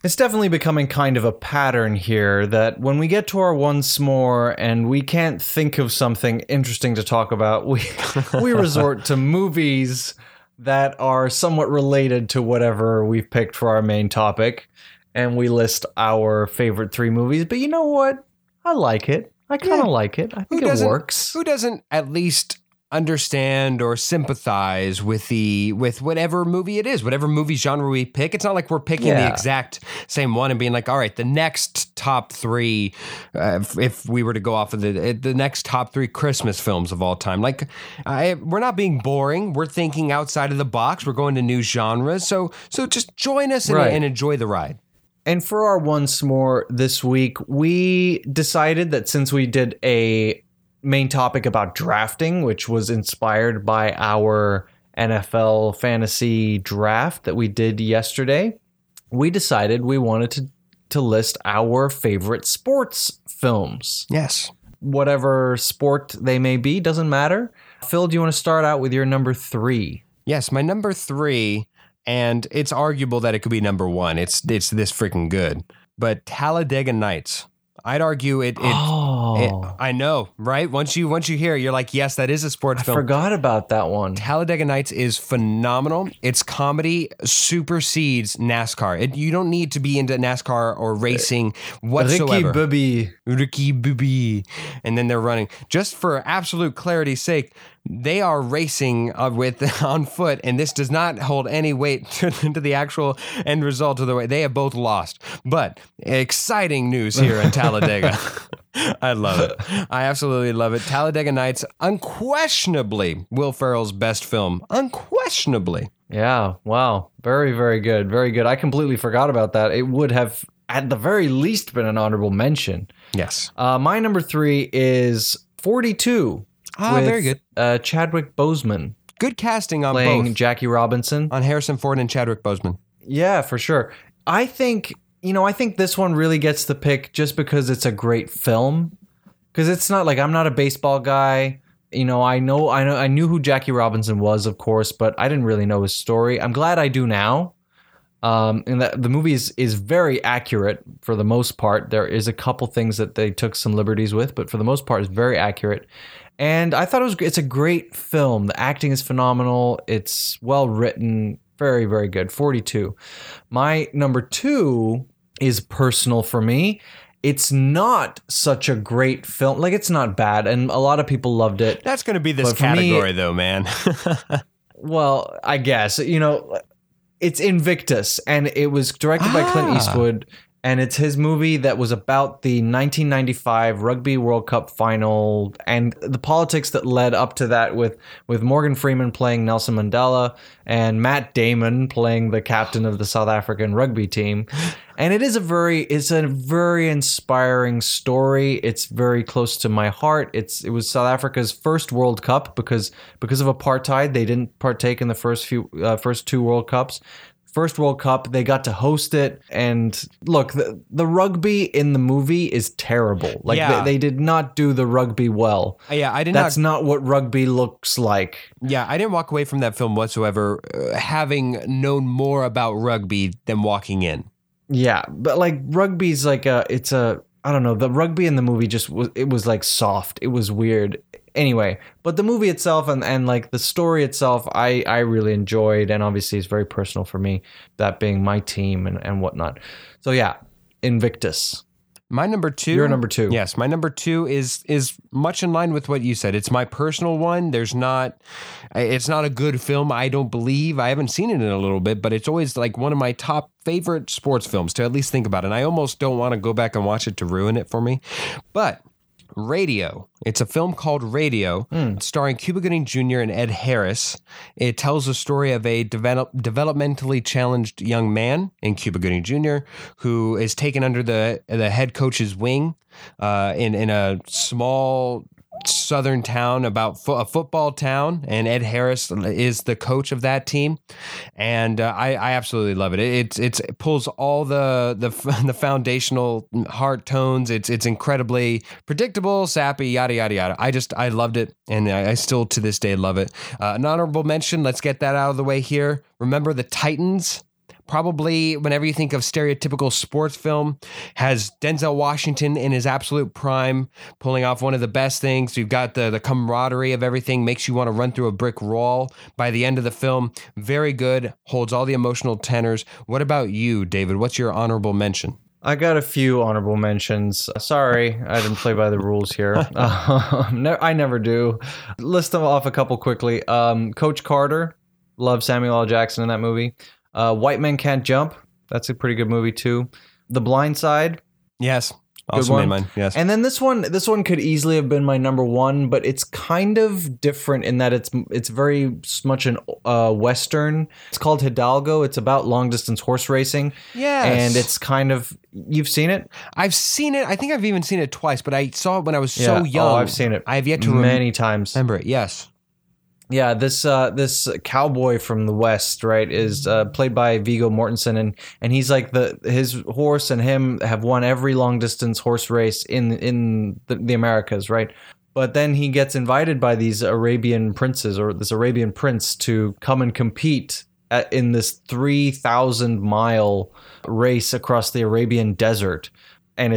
It's definitely becoming kind of a pattern here that when we get to our once more and we can't think of something interesting to talk about, we resort to movies that are somewhat related to whatever we've picked for our main topic, and we list our favorite three movies. But you know what? I like it. I kind of like it. I think it works. Who doesn't at least understand or sympathize with whatever movie it is, whatever movie genre we pick? It's not like we're picking the exact same one and being like, all right, the next top three, if we were to go off of the next top three Christmas films of all time. We're not being boring. We're thinking outside of the box. We're going to new genres. So just join us and enjoy the ride. And for our once more this week, we decided that since we did a main topic about drafting, which was inspired by our NFL fantasy draft that we did yesterday, we decided we wanted to list our favorite sports films. Yes. Whatever sport they may be, doesn't matter. Phil, do you want to start out with your number three? Yes, my number three, and it's arguable that it could be number one. It's this freaking good. But Talladega Nights. I'd argue it. I know, right? Once you hear it, you're like, yes, that is a sports film. I forgot about that one. Talladega Nights is phenomenal. Its comedy supersedes NASCAR. You don't need to be into NASCAR or racing whatsoever. Ricky Bobby. And then they're running. Just for absolute clarity's sake, they are racing on foot, and this does not hold any weight to the actual end result of the way. They have both lost, but exciting news here in Talladega. I love it. I absolutely love it. Talladega Nights, unquestionably Will Ferrell's best film. Unquestionably. Yeah, wow. Very, very good. Very good. I completely forgot about that. It would have, at the very least, been an honorable mention. Yes. My number three is 42. Ah, very good. Chadwick Boseman. Good casting on both. Playing Jackie Robinson. On Harrison Ford and Chadwick Boseman. Yeah, for sure. I think this one really gets the pick just because it's a great film. Because it's not I'm not a baseball guy. I knew who Jackie Robinson was, of course, but I didn't really know his story. I'm glad I do now. And that the movie is very accurate for the most part. There is a couple things that they took some liberties with, but for the most part, it's very accurate. And I thought it's a great film. The acting is phenomenal. It's well written. Very, very good. 42. My number two is personal for me. It's not such a great film. Like, it's not bad, and a lot of people loved it. That's going to be this category, though, man. Well, I guess, you know, it's Invictus, and it was directed by Clint Eastwood, and it's his movie that was about the 1995 Rugby World Cup final and the politics that led up to that, with Morgan Freeman playing Nelson Mandela and Matt Damon playing the captain of the South African rugby team. And it is a very inspiring story. It's very close to my heart. It was South Africa's first World Cup because of apartheid. They didn't partake in the first two World Cups. First World Cup, they got to host it. And look, the rugby in the movie is terrible. Like, they did not do the rugby well. Yeah, I did not. That's not what rugby looks like. Yeah, I didn't walk away from that film whatsoever, having known more about rugby than walking in. Yeah, but like rugby's like I don't know, the rugby in the movie it was like soft. It was weird. Anyway, but the movie itself and like the story itself, I really enjoyed, and obviously it's very personal for me, that being my team and whatnot. So yeah, Invictus. My number two. Your number two. Yes, my number two is much in line with what you said. It's my personal one. It's not a good film, I don't believe. I haven't seen it in a little bit, but it's always like one of my top favorite sports films to at least think about. And I almost don't want to go back and watch it to ruin it for me. But Radio. It's a film called Radio, starring Cuba Gooding Jr. and Ed Harris. It tells the story of a developmentally challenged young man in Cuba Gooding Jr. who is taken under the head coach's wing in a small southern town, a football town, and Ed Harris is the coach of that team, and I absolutely love it. It pulls all the foundational heart tones. It's incredibly predictable, sappy, yada yada yada. I loved it, and I still to this day love it. An honorable mention. Let's get that out of the way here. Remember the Titans. Probably, whenever you think of stereotypical sports film, has Denzel Washington in his absolute prime, pulling off one of the best things. You've got the camaraderie of everything, makes you want to run through a brick wall by the end of the film. Very good, holds all the emotional tenors. What about you, David? What's your honorable mention? I got a few honorable mentions. Sorry, I didn't play by the rules here. I never do. List them off a couple quickly. Coach Carter, love Samuel L. Jackson in that movie. White Men Can't Jump. That's a pretty good movie too. The Blind Side. Yes. Also made mine. Yes. And then this one could easily have been my number one, but it's kind of different in that it's very much an Western. It's called Hidalgo. It's about long distance horse racing. Yes. And it's kind of, you've seen it? I've seen it. I think I've even seen it twice, but I saw it when I was so young. Oh, I've seen it. I have yet to many times. Remember it. Yes. Yeah, this cowboy from the West, right, is played by Viggo Mortensen, and he's like his horse and him have won every long distance horse race in the Americas, right? But then he gets invited by these Arabian princes, or this Arabian prince, to come and compete in this 3,000-mile race across the Arabian desert,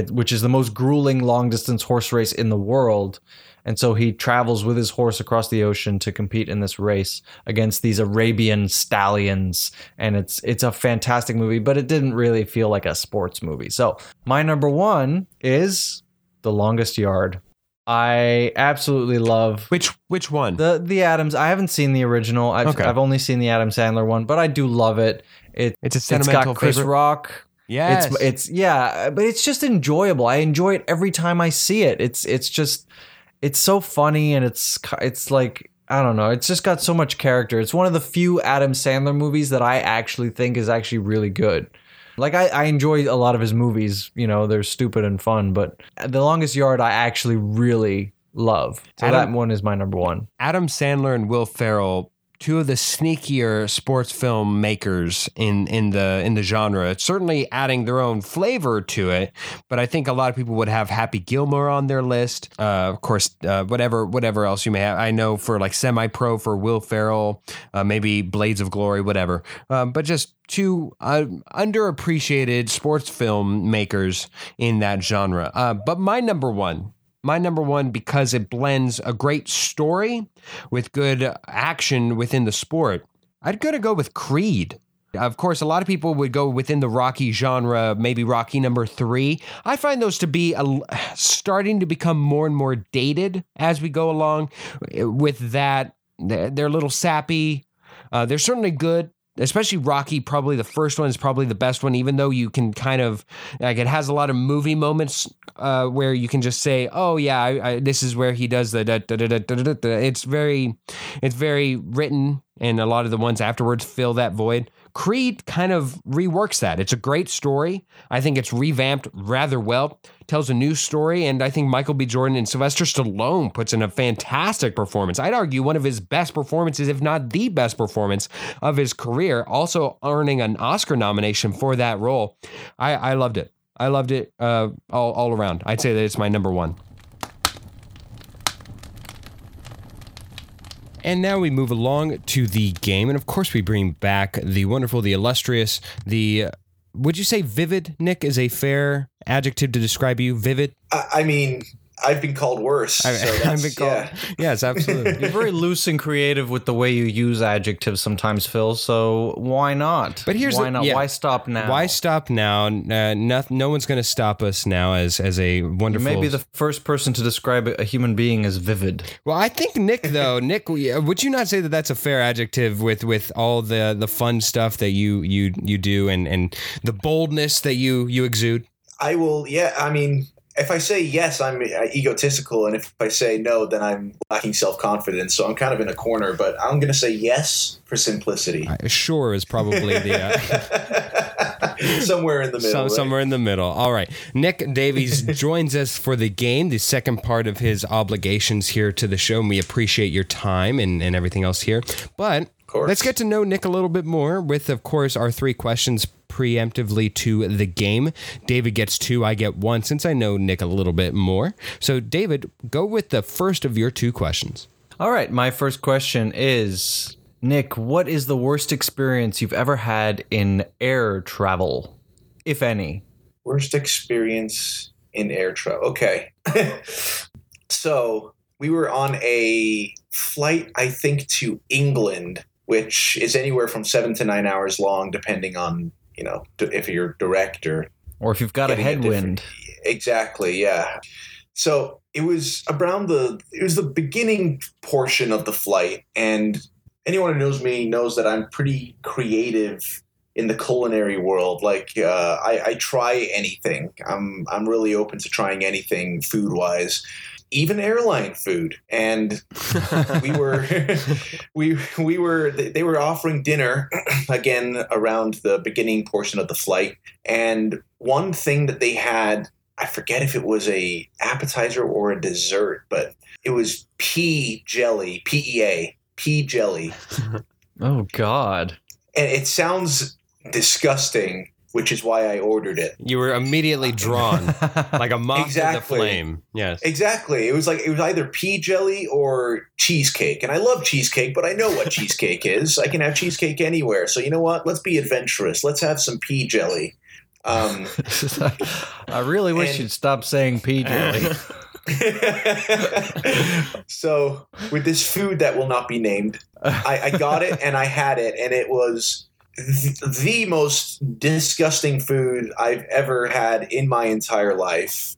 which is the most grueling long distance horse race in the world. And so he travels with his horse across the ocean to compete in this race against these Arabian stallions. And it's a fantastic movie, but it didn't really feel like a sports movie. So my number one is The Longest Yard. I absolutely love... Which one? The Addams. I haven't seen the original. I've only seen the Adam Sandler one, but I do love it. It's a sentimental favorite. Chris Rock. Yes. But it's just enjoyable. I enjoy it every time I see it. It's just... It's so funny, and it's like, I don't know, it's just got so much character. It's one of the few Adam Sandler movies that I actually think is actually really good. Like, I enjoy a lot of his movies, you know, they're stupid and fun, but The Longest Yard I actually really love. So that one is my number one. Adam Sandler and Will Ferrell two of the sneakier sports film makers in the genre. It's certainly adding their own flavor to it, but I think a lot of people would have Happy Gilmore on their list. Of course, whatever else you may have. I know for like Semi-Pro for Will Ferrell, maybe Blades of Glory, whatever. But just two underappreciated sports film makers in that genre. But my number one, because it blends a great story with good action within the sport, I'd go with Creed. Of course, a lot of people would go within the Rocky genre, maybe Rocky number 3. I find those to be starting to become more and more dated as we go along with that. They're a little sappy. They're certainly good. Especially Rocky, probably the first one is probably the best one, even though you can kind of, like, it has a lot of movie moments where you can just say, oh, yeah, I this is where he does the da-da-da-da-da-da-da. It's very written, and a lot of the ones afterwards fill that void. Creed kind of reworks that. It's a great story. I think it's revamped rather well, tells a new story, and I think Michael B. Jordan and Sylvester Stallone puts in a fantastic performance. I'd argue one of his best performances, if not the best performance of his career, also earning an Oscar nomination for that role. I loved it. I loved it all around. I'd say that it's my number one. And now we move along to the game. And of course, we bring back the wonderful, the illustrious, the, would you say vivid, Nick, is a fair adjective to describe you? Vivid? I mean, I've been called worse. Yeah. Yes, absolutely. You're very loose and creative with the way you use adjectives sometimes, Phil. So why not? But here's why not. Yeah. Why stop now? Why stop now? No one's going to stop us now. As a wonderful. You may be the first person to describe a human being as vivid. Well, I think Nick though. Nick, would you not say that that's a fair adjective with all the fun stuff that you do and the boldness that you exude? I will. Yeah. I mean. If I say yes, I'm egotistical, and if I say no, then I'm lacking self-confidence, so I'm kind of in a corner, but I'm going to say yes for simplicity. Sure is probably the... somewhere in the middle. Somewhere in the middle. All right. Nick Davies joins us for the game, the second part of his obligations here to the show, and we appreciate your time and everything else here, but... Let's get to know Nick a little bit more with, of course, our three questions preemptively to the game. David gets two, I get one, since I know Nick a little bit more. So, David, go with the first of your two questions. All right. My first question is, Nick, what is the worst experience you've ever had in air travel, if any? Worst experience in air travel. Okay. So, we were on a flight, I think, to England, which is anywhere from 7 to 9 hours long, depending on, you know, if you're direct or if you've got a headwind. Exactly. Yeah. So it was around the beginning portion of the flight. And anyone who knows me knows that I'm pretty creative in the culinary world. Like I try anything. I'm really open to trying anything food wise. Even airline food. And they were offering dinner again around the beginning portion of the flight. And one thing that they had, I forget if it was a appetizer or a dessert, but it was pea jelly, PEA, pea jelly. Oh God. And it sounds disgusting, which is why I ordered it. You were immediately drawn, like a moth to the flame. Yes, exactly. It was either pea jelly or cheesecake, and I love cheesecake, but I know what cheesecake is. I can have cheesecake anywhere. So you know what? Let's be adventurous. Let's have some pea jelly. I really wish you'd stop saying pea jelly. So with this food that will not be named, I got it and I had it, and it was the most disgusting food I've ever had in my entire life.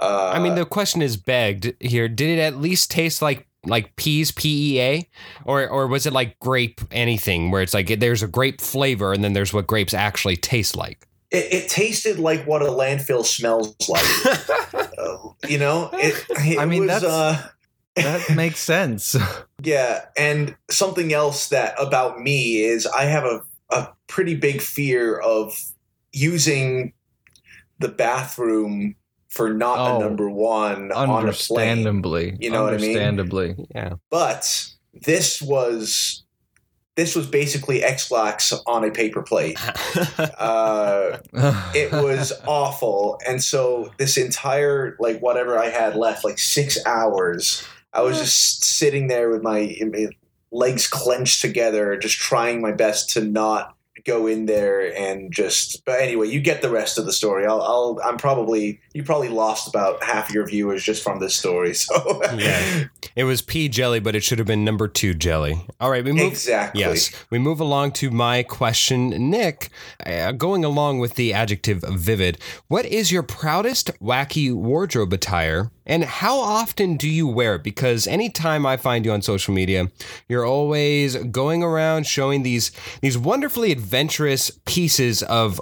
I mean, the question is begged here. Did it at least taste like peas, PEA, or was it like grape anything where it's like there's a grape flavor and then there's what grapes actually taste like? It tasted like what a landfill smells like. You know, that makes sense. Yeah. And something else that about me is I have a pretty big fear of using the bathroom for not a number one on a plane. You know what I mean? Understandably. Yeah. But this was This was basically Xbox on a paper plate. It was awful. And so this entire, like, whatever I had left, like 6 hours, I was just sitting there with my legs clenched together, just trying my best to not go in there and just, but anyway, you get the rest of the story. You probably lost about half your viewers just from this story. So yeah, it was P jelly, but it should have been number 2 jelly. All right. We move along to my question, Nick, going along with the adjective vivid. What is your proudest wacky wardrobe attire? And how often do you wear it? Because anytime I find you on social media, you're always going around showing these wonderfully adventurous pieces of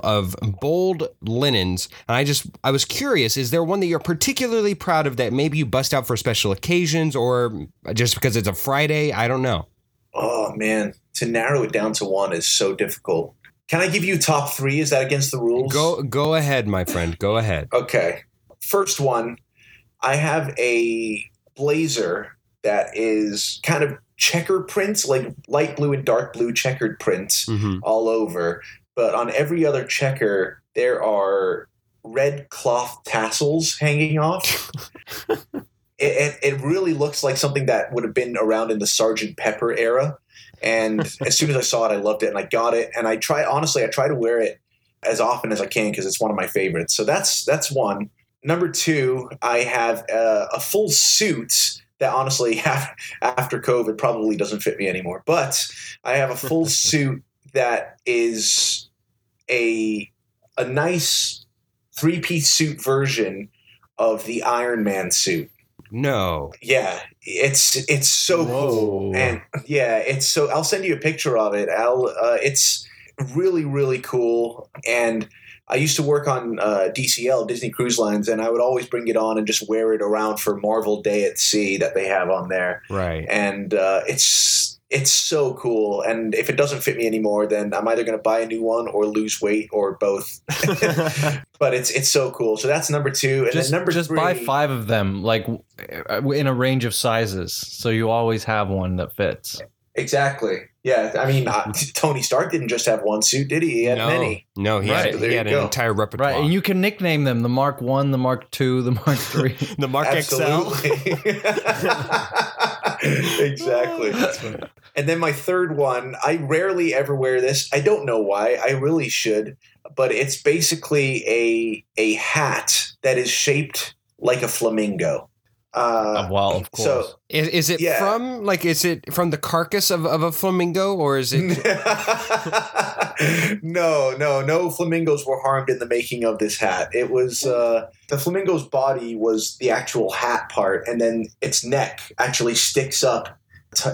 bold linens. And I was curious, is there one that you're particularly proud of that maybe you bust out for special occasions or just because it's a Friday? I don't know. Oh, man. To narrow it down to one is so difficult. Can I give you top 3? Is that against the rules? Go ahead, my friend. Go ahead. Okay. First one. I have a blazer that is kind of checker prints, like light blue and dark blue checkered prints all over. But on every other checker, there are red cloth tassels hanging off. It really looks like something that would have been around in the Sgt. Pepper era. And as soon as I saw it, I loved it and I got it. And I try to wear it as often as I can because it's one of my favorites. So that's one. Number 2, I have a full suit that honestly, after COVID, probably doesn't fit me anymore. But I have a full suit that is a nice 3-piece suit version of the Iron Man suit. No. Yeah, it's so cool. And yeah, it's so. I'll send you a picture of it. It's really, really cool. And I used to work on DCL, Disney Cruise Lines, and I would always bring it on and just wear it around for Marvel Day at Sea that they have on there. Right. And it's so cool. And if it doesn't fit me anymore, then I'm either going to buy a new one or lose weight or both. But it's so cool. So that's number 2. And then number 3. Just buy 5 of them, like in a range of sizes. So you always have one that fits. Exactly. Yeah, I mean, Tony Stark didn't just have one suit, did he? He had many. No, he had an entire repertoire. Right, and you can nickname them the Mark 1, the Mark 2, the Mark 3, the Mark XL. Exactly. And then my third one, I rarely ever wear this. I don't know why. I really should, but it's basically a hat that is shaped like a flamingo. Well, of course. So, is it from the carcass of a flamingo, or is it? No flamingos were harmed in the making of this hat. It was the flamingo's body was the actual hat part, and then its neck actually sticks up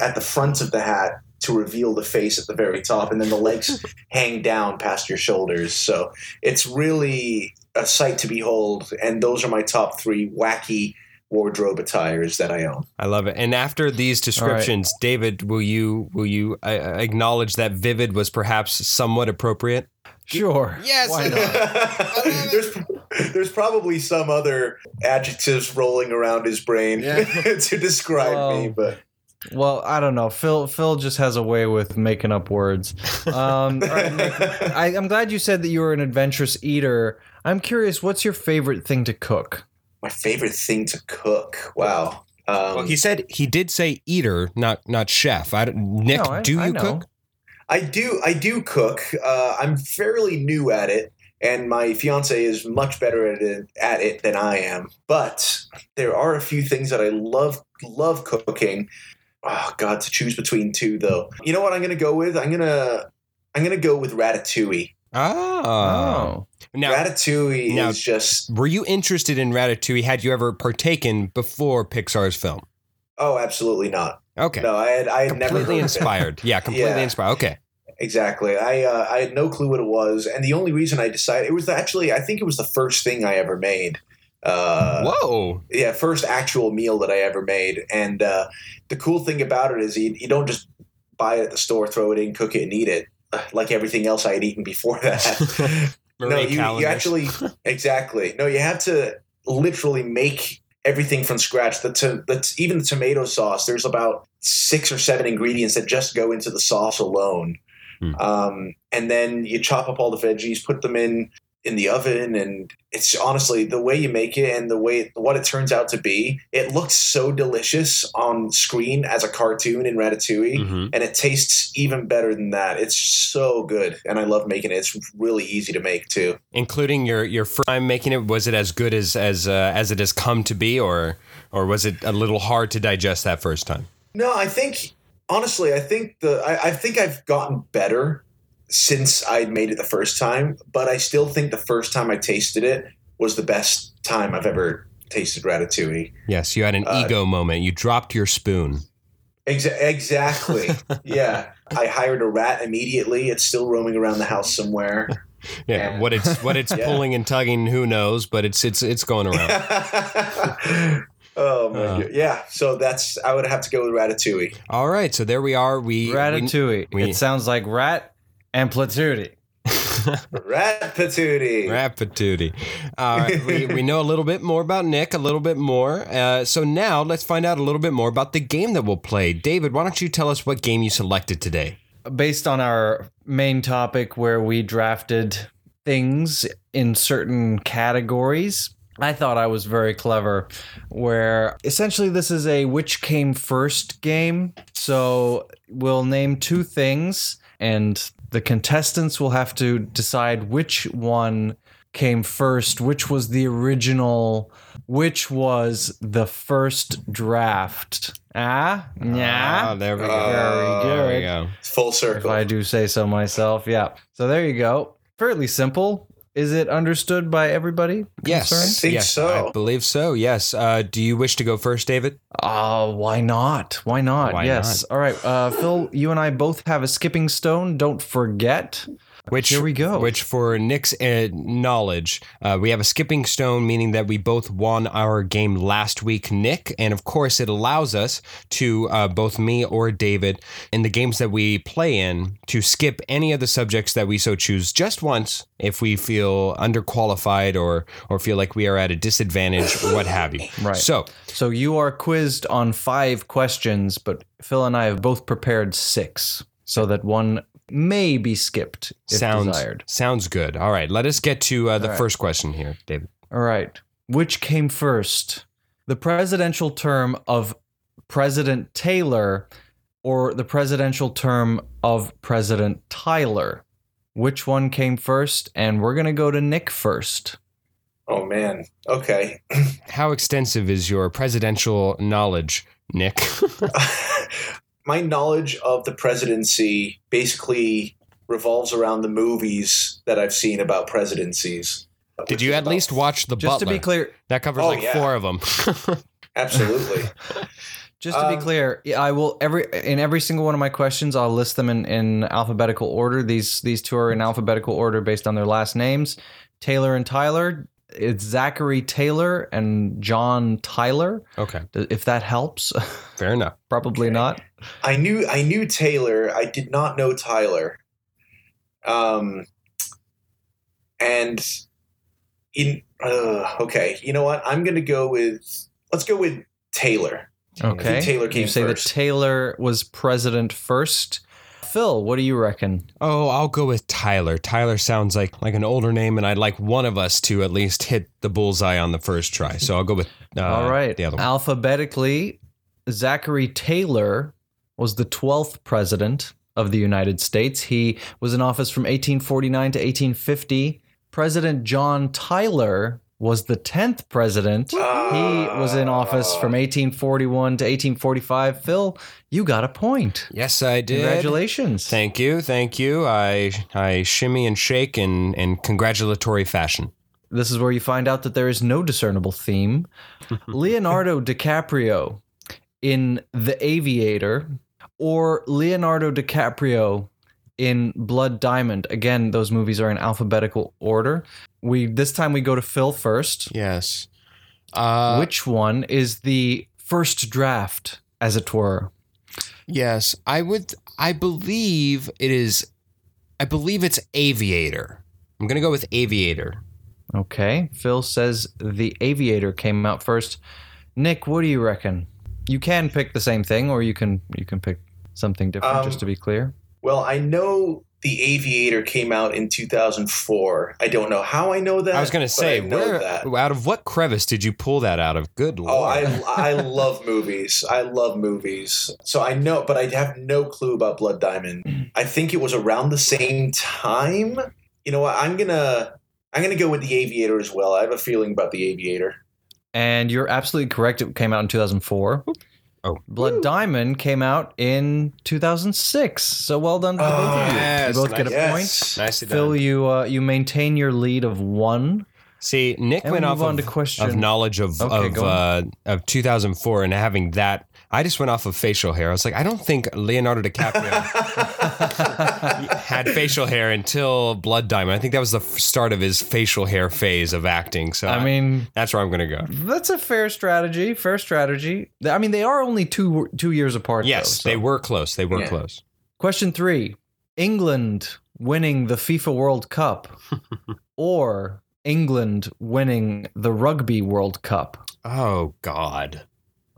at the front of the hat to reveal the face at the very top, and then the legs hang down past your shoulders. So it's really a sight to behold. And those are my top 3 wacky wardrobe attires that I own. I love it. And after these descriptions, right, David, will you acknowledge that vivid was perhaps somewhat appropriate? Sure. Yes. Why not? There's probably some other adjectives rolling around his brain to describe me, but. Well, I don't know. Phil just has a way with making up words. All right, Nick, I'm glad you said that you were an adventurous eater. I'm curious, what's your favorite thing to cook? My favorite thing to cook. Wow. Well, he did say eater, not chef. Nick, do you cook? I do cook. I'm fairly new at it, and my fiance is much better at it than I am. But there are a few things that I love cooking. Oh God, to choose between 2 though. You know what I'm going to go with? I'm going to go with ratatouille. Oh. Now, Ratatouille is just... Were you interested in Ratatouille? Had you ever partaken before Pixar's film? Oh, absolutely not. Okay. No, I had never... Completely inspired. Yeah, completely inspired. Okay. Exactly. I had no clue what it was. And the only reason I decided... It was actually... I think it was the first thing I ever made. Whoa. Yeah, first actual meal that I ever made. And the cool thing about it is you don't just buy it at the store, throw it in, cook it, and eat it. Like everything else I had eaten before that. No, you actually... Exactly. No, you have to literally make everything from scratch. Even the tomato sauce, there's about 6 or 7 ingredients that just go into the sauce alone. Mm. And then you chop up all the veggies, put them in the oven, and it's honestly the way you make it and the way what it turns out to be. It looks so delicious on screen as a cartoon in Ratatouille, mm-hmm. and it tastes even better than that. It's so good, and I love making it. It's really easy to make too. Including your first time making it, was it as good as it has come to be, or was it a little hard to digest that first time? No, I think honestly, I think I've gotten better since I made it the first time, but I still think the first time I tasted it was the best time I've ever tasted Ratatouille. Yes, you had an ego moment. You dropped your spoon. Exactly. Yeah. I hired a rat immediately. It's still roaming around the house somewhere. Yeah, and what it's yeah. pulling and tugging, who knows, but it's going around. Oh my God. Yeah, so I would have to go with Ratatouille. All right, so there we are. Ratatouille. It sounds like rat and patootie. Rat patootie. All right, we know a little bit more about Nick, a little bit more. So now let's find out a little bit more about the game that we'll play. David, why don't you tell us what game you selected today? Based on our main topic where we drafted things in certain categories, I thought I was very clever, where essentially this is a which came first game. So we'll name 2 things, and the contestants will have to decide which one came first, which was the original, which was the first draft. Yeah. There we go. There we go. Full circle. If I do say so myself, yeah. So there you go. Fairly simple. Is it understood by everybody? Yes, I think so. I believe so, yes. Do you wish to go first, David? Why not? Yes. All right, Phil, you and I both have a skipping stone. Don't forget. Here we go. Which, for Nick's knowledge, we have a skipping stone, meaning that we both won our game last week, Nick. And, of course, it allows us to, both me or David, in the games that we play in, to skip any of the subjects that we so choose just once if we feel underqualified or feel like we are at a disadvantage or what have you. Right. So you are quizzed on 5 questions, but Phil and I have both prepared 6 so that one may be skipped if desired. Sounds good. All right, let us get to the first question here, David. All right. Which came first? The presidential term of President Taylor or the presidential term of President Tyler? Which one came first? And we're going to go to Nick first. Oh, man. Okay. How extensive is your presidential knowledge, Nick? My knowledge of the presidency basically revolves around the movies that I've seen about presidencies. Did you at least watch The Butler? Just to be clear. That covers 4 of them. Absolutely. Just to be clear, I will in every single one of my questions, I'll list them in alphabetical order. These 2 are in alphabetical order based on their last names. Taylor and Tyler. It's Zachary Taylor and John Tyler. Okay. If that helps. Fair enough. Probably not. I knew Taylor. I did not know Tyler. You know what? I'm going to go with, let's go with Taylor. Okay. I think Taylor came first. You say that Taylor was president first. Phil, what do you reckon? Oh, I'll go with Tyler. Tyler sounds like an older name, and I'd like one of us to at least hit the bullseye on the first try. So I'll go with all right. The other one. Alphabetically, Zachary Taylor was the 12th president of the United States. He was in office from 1849 to 1850. President John Tyler was the 10th president. He was in office from 1841 to 1845. Phil, you got a point. Yes, I did. Congratulations. Thank you. I shimmy and shake in congratulatory fashion. This is where you find out that there is no discernible theme. Leonardo DiCaprio in The Aviator or Leonardo DiCaprio in Blood Diamond. Again, those movies are in alphabetical order. This time we go to Phil first. Yes. Which one is the first draft, as it were? Yes, I believe it's Aviator. I'm going to go with Aviator. Okay. Phil says The Aviator came out first. Nick, what do you reckon? You can pick the same thing, or you can pick something different, just to be clear. Well, I know The Aviator came out in 2004. I don't know how I know that. I was going to say, out of what crevice did you pull that out of? Good Lord. Oh, I love movies. I love movies. So I know, but I have no clue about Blood Diamond. I think it was around the same time. You know what? I'm gonna go with The Aviator as well. I have a feeling about The Aviator. And you're absolutely correct. It came out in 2004. Oh, Blood Diamond came out in 2006. So well done to both of you. Yes, you both get a point. Nicely done. Phil, you maintain your lead of one. See, Nick and went off on of knowledge of 2004 and having that. I just went off of facial hair. I was like, I don't think Leonardo DiCaprio had facial hair until Blood Diamond. I think that was the start of his facial hair phase of acting. So I mean, that's where I'm going to go. That's a fair strategy. Fair strategy. I mean, they are only two years apart. Yes, though, so. They were close. They were close. Question 3: England winning the FIFA World Cup or England winning the Rugby World Cup? Oh, God.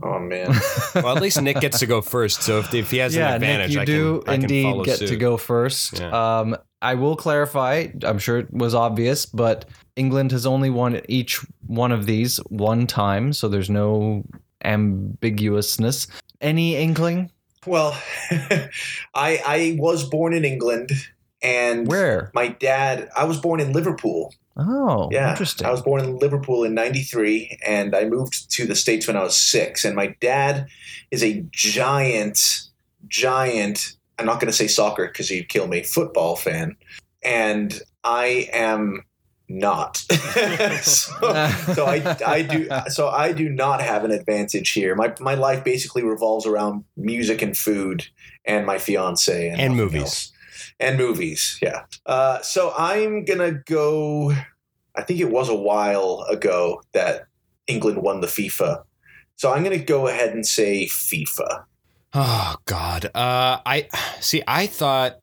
Oh, man. Well, at least Nick gets to go first. So if he has an advantage, Nick, I can indeed get to go first. Yeah. I will clarify. I'm sure it was obvious, but England has only won each one of these one time. So there's no ambiguousness. Any inkling? Well, I was born in England. And where? My dad, I was born in Liverpool. Oh, yeah. Interesting. I was born in Liverpool in 93, and I moved to the States when I was 6. And my dad is a giant, I'm not going to say soccer because he'd kill me, football fan. And I am not. so I do not have an advantage here. My life basically revolves around music and food and my fiance. And movies. Else. And movies, yeah. So I'm going to go – I think it was a while ago that England won the FIFA. So I'm going to go ahead and say FIFA. Oh, God. I thought –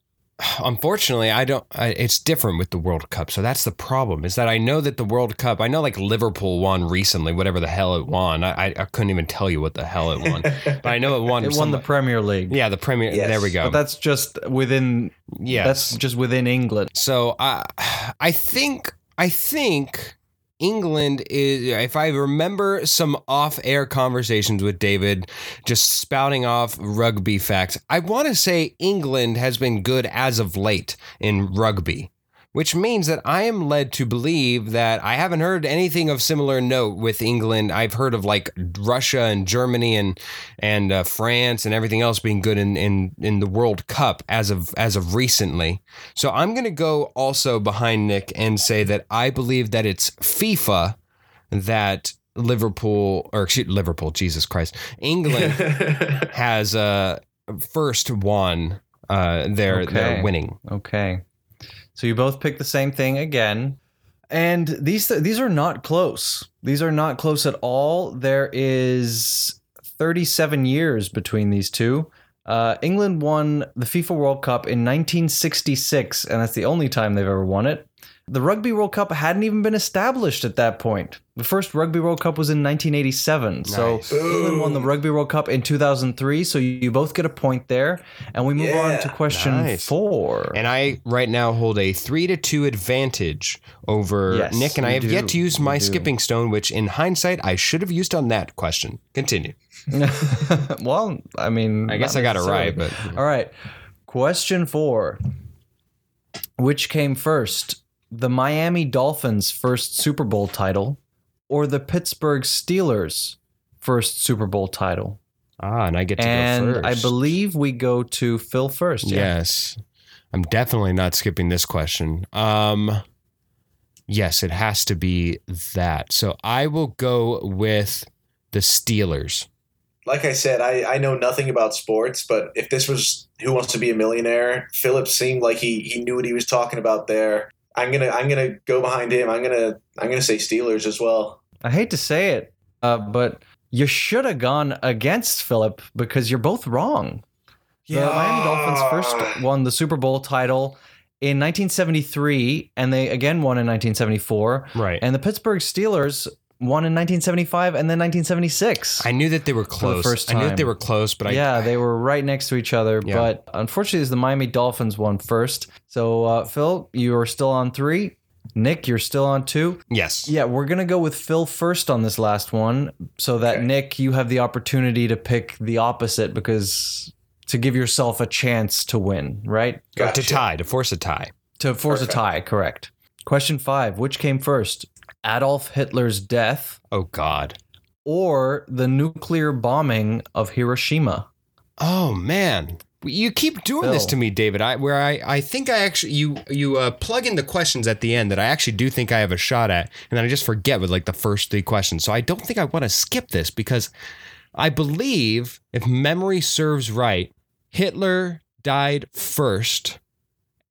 unfortunately, it's different with the World Cup. So that's the problem, is that I know that the World Cup – I know like Liverpool won recently, whatever the hell it won. I couldn't even tell you what the hell it won. But I know it won – it won the Premier League. Yeah, the Premier – there we go. But that's just within – yes. That's just within England. So I think England is, if I remember some off-air conversations with David, just spouting off rugby facts, I want to say England has been good as of late in rugby, which means that I am led to believe that I haven't heard anything of similar note with England. I've heard of like Russia and Germany and France and everything else being good in the World Cup as of recently. So I'm going to go also behind Nick and say that I believe that it's FIFA that England has first won their winning. Okay. So you both pick the same thing again. And these are not close. These are not close at all. There is 37 years between these two. England won the FIFA World Cup in 1966, and that's the only time they've ever won it. The Rugby World Cup hadn't even been established at that point. The first Rugby World Cup was in 1987. Nice. So England won the Rugby World Cup in 2003. So you both get a point there. And we move on to question 4. And I right now hold a 3-2 advantage over Nick. And I have yet to use my skipping stone, which in hindsight, I should have used on that question. Continue. Well, I mean, I guess I got it right. But all right. Question 4. Which came first? The Miami Dolphins' first Super Bowl title or the Pittsburgh Steelers' first Super Bowl title? Ah, and I get to go first. And I believe we go to Phil first. Yeah? Yes. I'm definitely not skipping this question. Yes, it has to be that. So I will go with the Steelers. Like I said, I know nothing about sports, but if this was Who Wants to Be a Millionaire, Philip seemed like he knew what he was talking about there. I'm gonna go behind him. I'm gonna say Steelers as well. I hate to say it, but you should have gone against Philip because you're both wrong. Yeah. The Miami Dolphins first won the Super Bowl title in 1973, and they again won in 1974. Right. And the Pittsburgh Steelers One in 1975 and then 1976. I knew that they were close. But yeah, they were right next to each other. Yeah. But unfortunately, the Miami Dolphins won first. So Phil, you are still on 3. Nick, you're still on 2. Yes. Yeah, we're going to go with Phil first on this last one so that, okay, Nick, you have the opportunity to pick the opposite because to give yourself a chance to win, right? Gotcha. To force a tie. To force a tie, correct. Question 5, which came first? Adolf Hitler's death. Oh, God. Or the nuclear bombing of Hiroshima. Oh, man. You keep doing this to me, David, I think I actually, you plug in the questions at the end that I actually do think I have a shot at, and then I just forget with like the first 3 questions. So I don't think I want to skip this because I believe, if memory serves right, Hitler died first.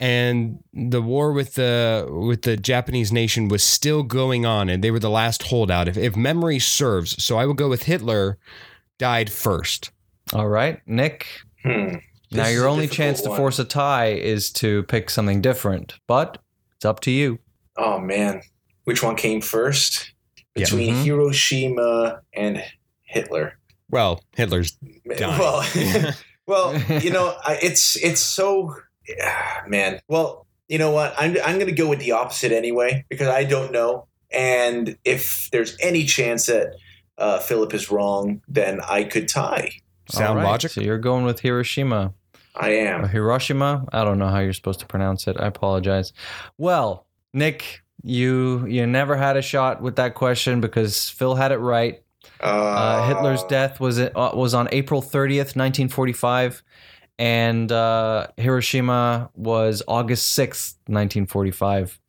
And the war with the Japanese nation was still going on, and they were the last holdout, if memory serves. So I will go with Hitler died first. All right, Nick. Now your only chance to force a tie is to pick something different, but it's up to you. Oh, man. Which one came first? Between Hiroshima and Hitler. Well, Hitler's dying. Well, you know, it's so... Man, well, you know what? I'm going to go with the opposite anyway because I don't know. And if there's any chance that Philip is wrong, then I could tie. Sound logic? So you're going with Hiroshima. I am. Hiroshima? I don't know how you're supposed to pronounce it. I apologize. Well, Nick, you never had a shot with that question because Phil had it right. Hitler's death was on April 30th, 1945. And Hiroshima was August 6th, 1945.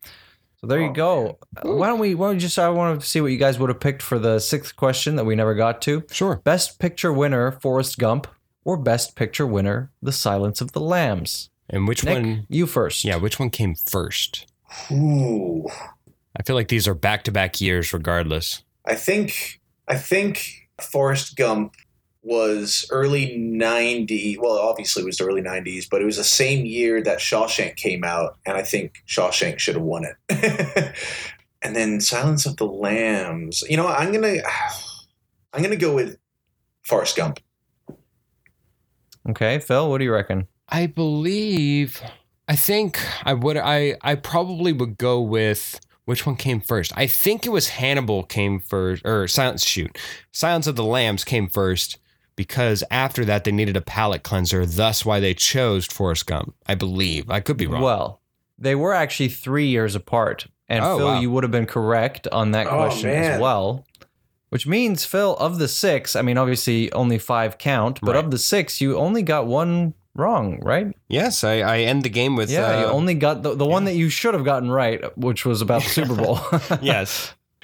So there you go. Why don't we just, I want to see what you guys would have picked for the 6th question that we never got to. Sure. Best Picture winner, Forrest Gump, or Best Picture winner, The Silence of the Lambs. And which Nick, one? You first. Yeah, which one came first? Ooh. I feel like these are back-to-back years regardless. I think Forrest Gump was early 90s. Well, obviously it was the early 90s, but it was the same year that Shawshank came out, and I think Shawshank should have won it. And then Silence of the Lambs. You know what? I'm gonna go with Forrest Gump. Okay, Phil, what do you reckon? I probably would go with, which one came first? I think it was Hannibal came first, or Silence of the Lambs came first. Because after that, they needed a palate cleanser. Thus why they chose Forrest Gump, I believe. I could be wrong. Well, they were actually 3 years apart. And Phil, you would have been correct on that question as well. Which means, Phil, of the 6, I mean, obviously only 5 count. But of the 6, you only got one wrong, right? Yes, I end the game with... Yeah, you only got the one that you should have gotten right, which was about the Super Bowl.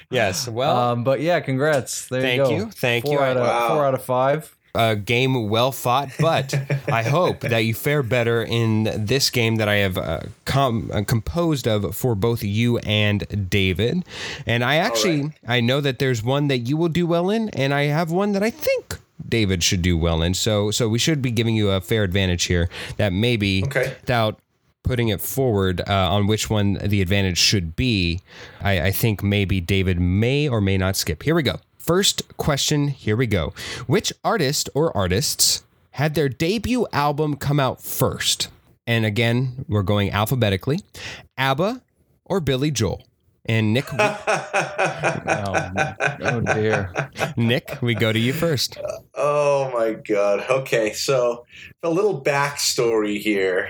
Yes. Well, but yeah, congrats. There you go. Thank you. 4 out of 5. A game well fought, but I hope that you fare better in this game that I have composed of for both you and David. And I actually, I know that there's one that you will do well in, and I have one that I think David should do well in. So we should be giving you a fair advantage here that maybe without putting it forward on which one the advantage should be. I think maybe David may or may not skip. Here we go. First question, here we go. Which artist or artists had their debut album come out first? And again, we're going alphabetically. ABBA or Billy Joel? And Nick... oh, dear. Nick, we go to you first. Oh, my God. Okay, so a little backstory here.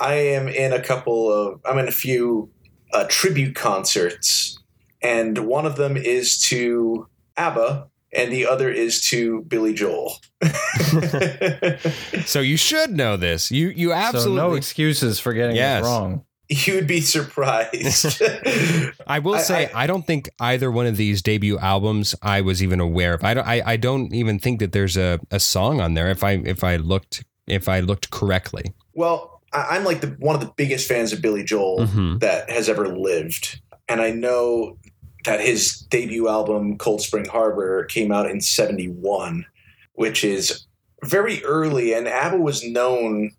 I'm in a few tribute concerts. And one of them is to ABBA, and the other is to Billy Joel. So you should know this. You absolutely... So no excuses for getting it wrong. You'd be surprised. I will say, I don't think either one of these debut albums I was even aware of. I don't even think that there's a song on there if I looked correctly. Well, I'm like one of the biggest fans of Billy Joel that has ever lived. And I know that his debut album, Cold Spring Harbor, came out in 1971, which is very early. And ABBA was known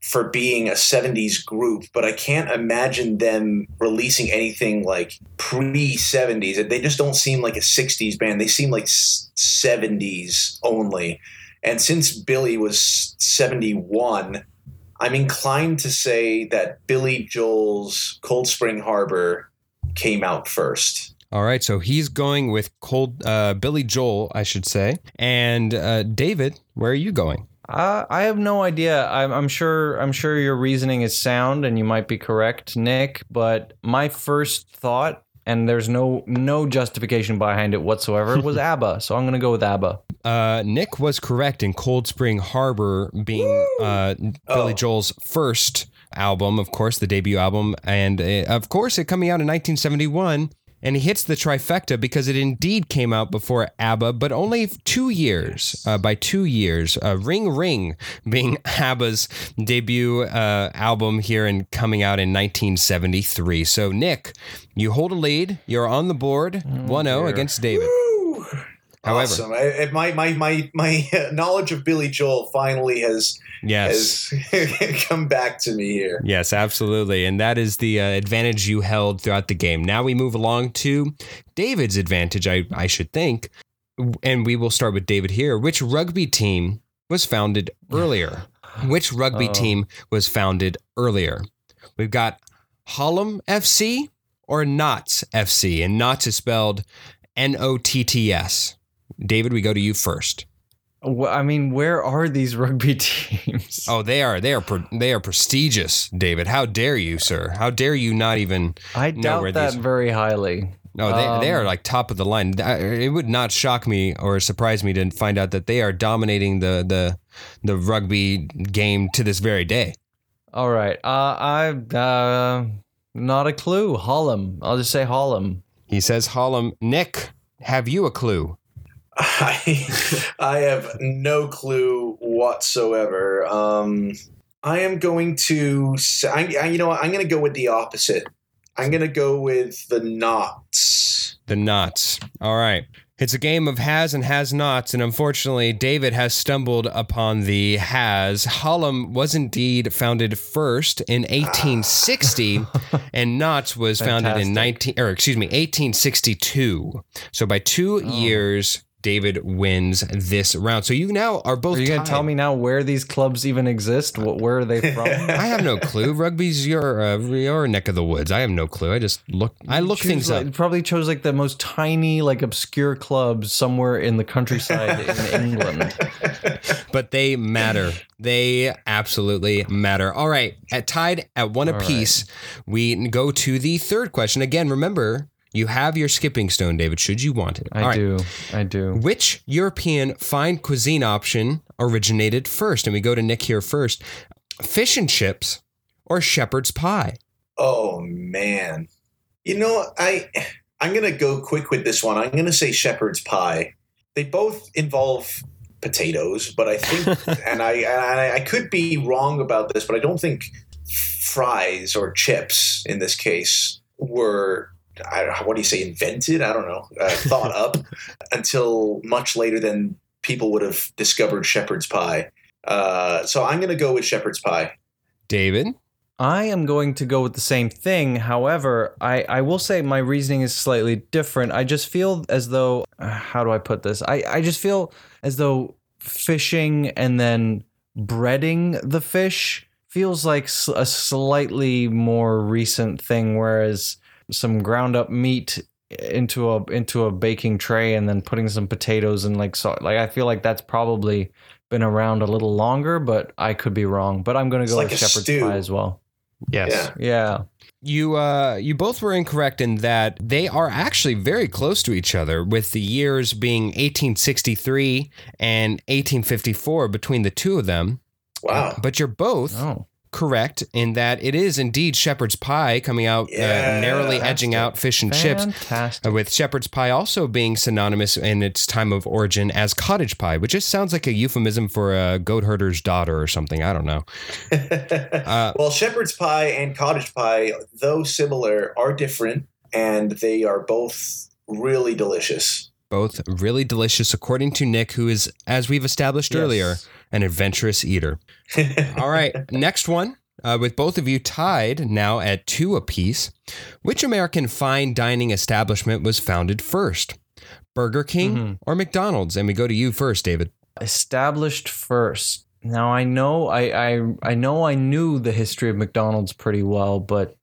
for being a 70s group, but I can't imagine them releasing anything like pre-70s. They just don't seem like a 60s band. They seem like 70s only. And since Billy was 71, I'm inclined to say that Billy Joel's Cold Spring Harbor came out first. All right, so he's going with Billy Joel, I should say. And David, where are you going? I have no idea. I'm sure your reasoning is sound and you might be correct, Nick, but my first thought, and there's no justification behind it whatsoever, was ABBA. So I'm going to go with ABBA. Nick was correct in Cold Spring Harbor being Billy Joel's first album, of course, the debut album. And of course, it coming out in 1971. And he hits the trifecta because it indeed came out before ABBA, but only 2 years, by 2 years. Ring Ring being ABBA's debut album here and coming out in 1973. So, Nick, you hold a lead. You're on the board, 1-0 against David. Woo! However, awesome. My knowledge of Billy Joel finally has come back to me here. Yes, absolutely. And that is the advantage you held throughout the game. Now we move along to David's advantage, I should think. And we will start with David here. Which rugby team was founded earlier? We've got Hallam FC or Notts FC. And Notts is spelled Notts. David, we go to you first. I mean, where are these rugby teams? Oh, they are prestigious, David. How dare you, sir? How dare you not even know where these are? I doubt that very highly. No, they are like top of the line. It would not shock me or surprise me to find out that they are dominating the rugby game to this very day. All right. I not a clue. Hallam. I'll just say Hallam. He says Hallam. Nick, have you a clue? I have no clue whatsoever. I am going to – I'm going to go with the opposite. I'm going to go with the Notts. The Notts. All right. It's a game of has and has nots, and unfortunately, David has stumbled upon the has. Hallam was indeed founded first in 1860, and Notts was founded in 1862. So by 2 years, David wins this round. So you now are both. Are you going to tell me now where these clubs even exist? Where are they from? I have no clue. Rugby's your neck of the woods. I have no clue. I just look. I look things up. Probably chose like the most tiny, like obscure clubs somewhere in the countryside in England. But they matter. They absolutely matter. All right, tied at one apiece. Right. We go to the third question again. Remember. You have your skipping stone, David, should you want it. I do. Which European fine cuisine option originated first? And we go to Nick here first. Fish and chips or shepherd's pie? Oh, man. You know, I'm going to go quick with this one. I'm going to say shepherd's pie. They both involve potatoes, but I think, and I could be wrong about this, but I don't think fries or chips in this case were... invented? I don't know. Thought up until much later than people would have discovered shepherd's pie. So I'm going to go with shepherd's pie. David? I am going to go with the same thing. However, I will say my reasoning is slightly different. I just feel as though, how do I put this? I just feel as though fishing and then breading the fish feels like a slightly more recent thing, whereas... some ground up meat into a baking tray and then putting some potatoes and like salt. Like I feel like that's probably been around a little longer, but I could be wrong. But I'm going to go with shepherd's pie as well. Yes. Yeah. You both were incorrect in that they are actually very close to each other, with the years being 1863 and 1854 between the two of them. Wow. But you're both. Oh. Correct in that it is indeed shepherd's pie coming out, narrowly edging out fish and chips, with shepherd's pie also being synonymous in its time of origin as cottage pie, which just sounds like a euphemism for a goat herder's daughter or something. I don't know. Well, shepherd's pie and cottage pie, though similar, are different, and they are both really delicious. Both really delicious, according to Nick, who is, as we've established earlier, an adventurous eater. All right, next one. With both of you tied now at 2 apiece. Which American fine dining establishment was founded first? Burger King or McDonald's? And we go to you first, David. Established first. Now, I know I knew the history of McDonald's pretty well, but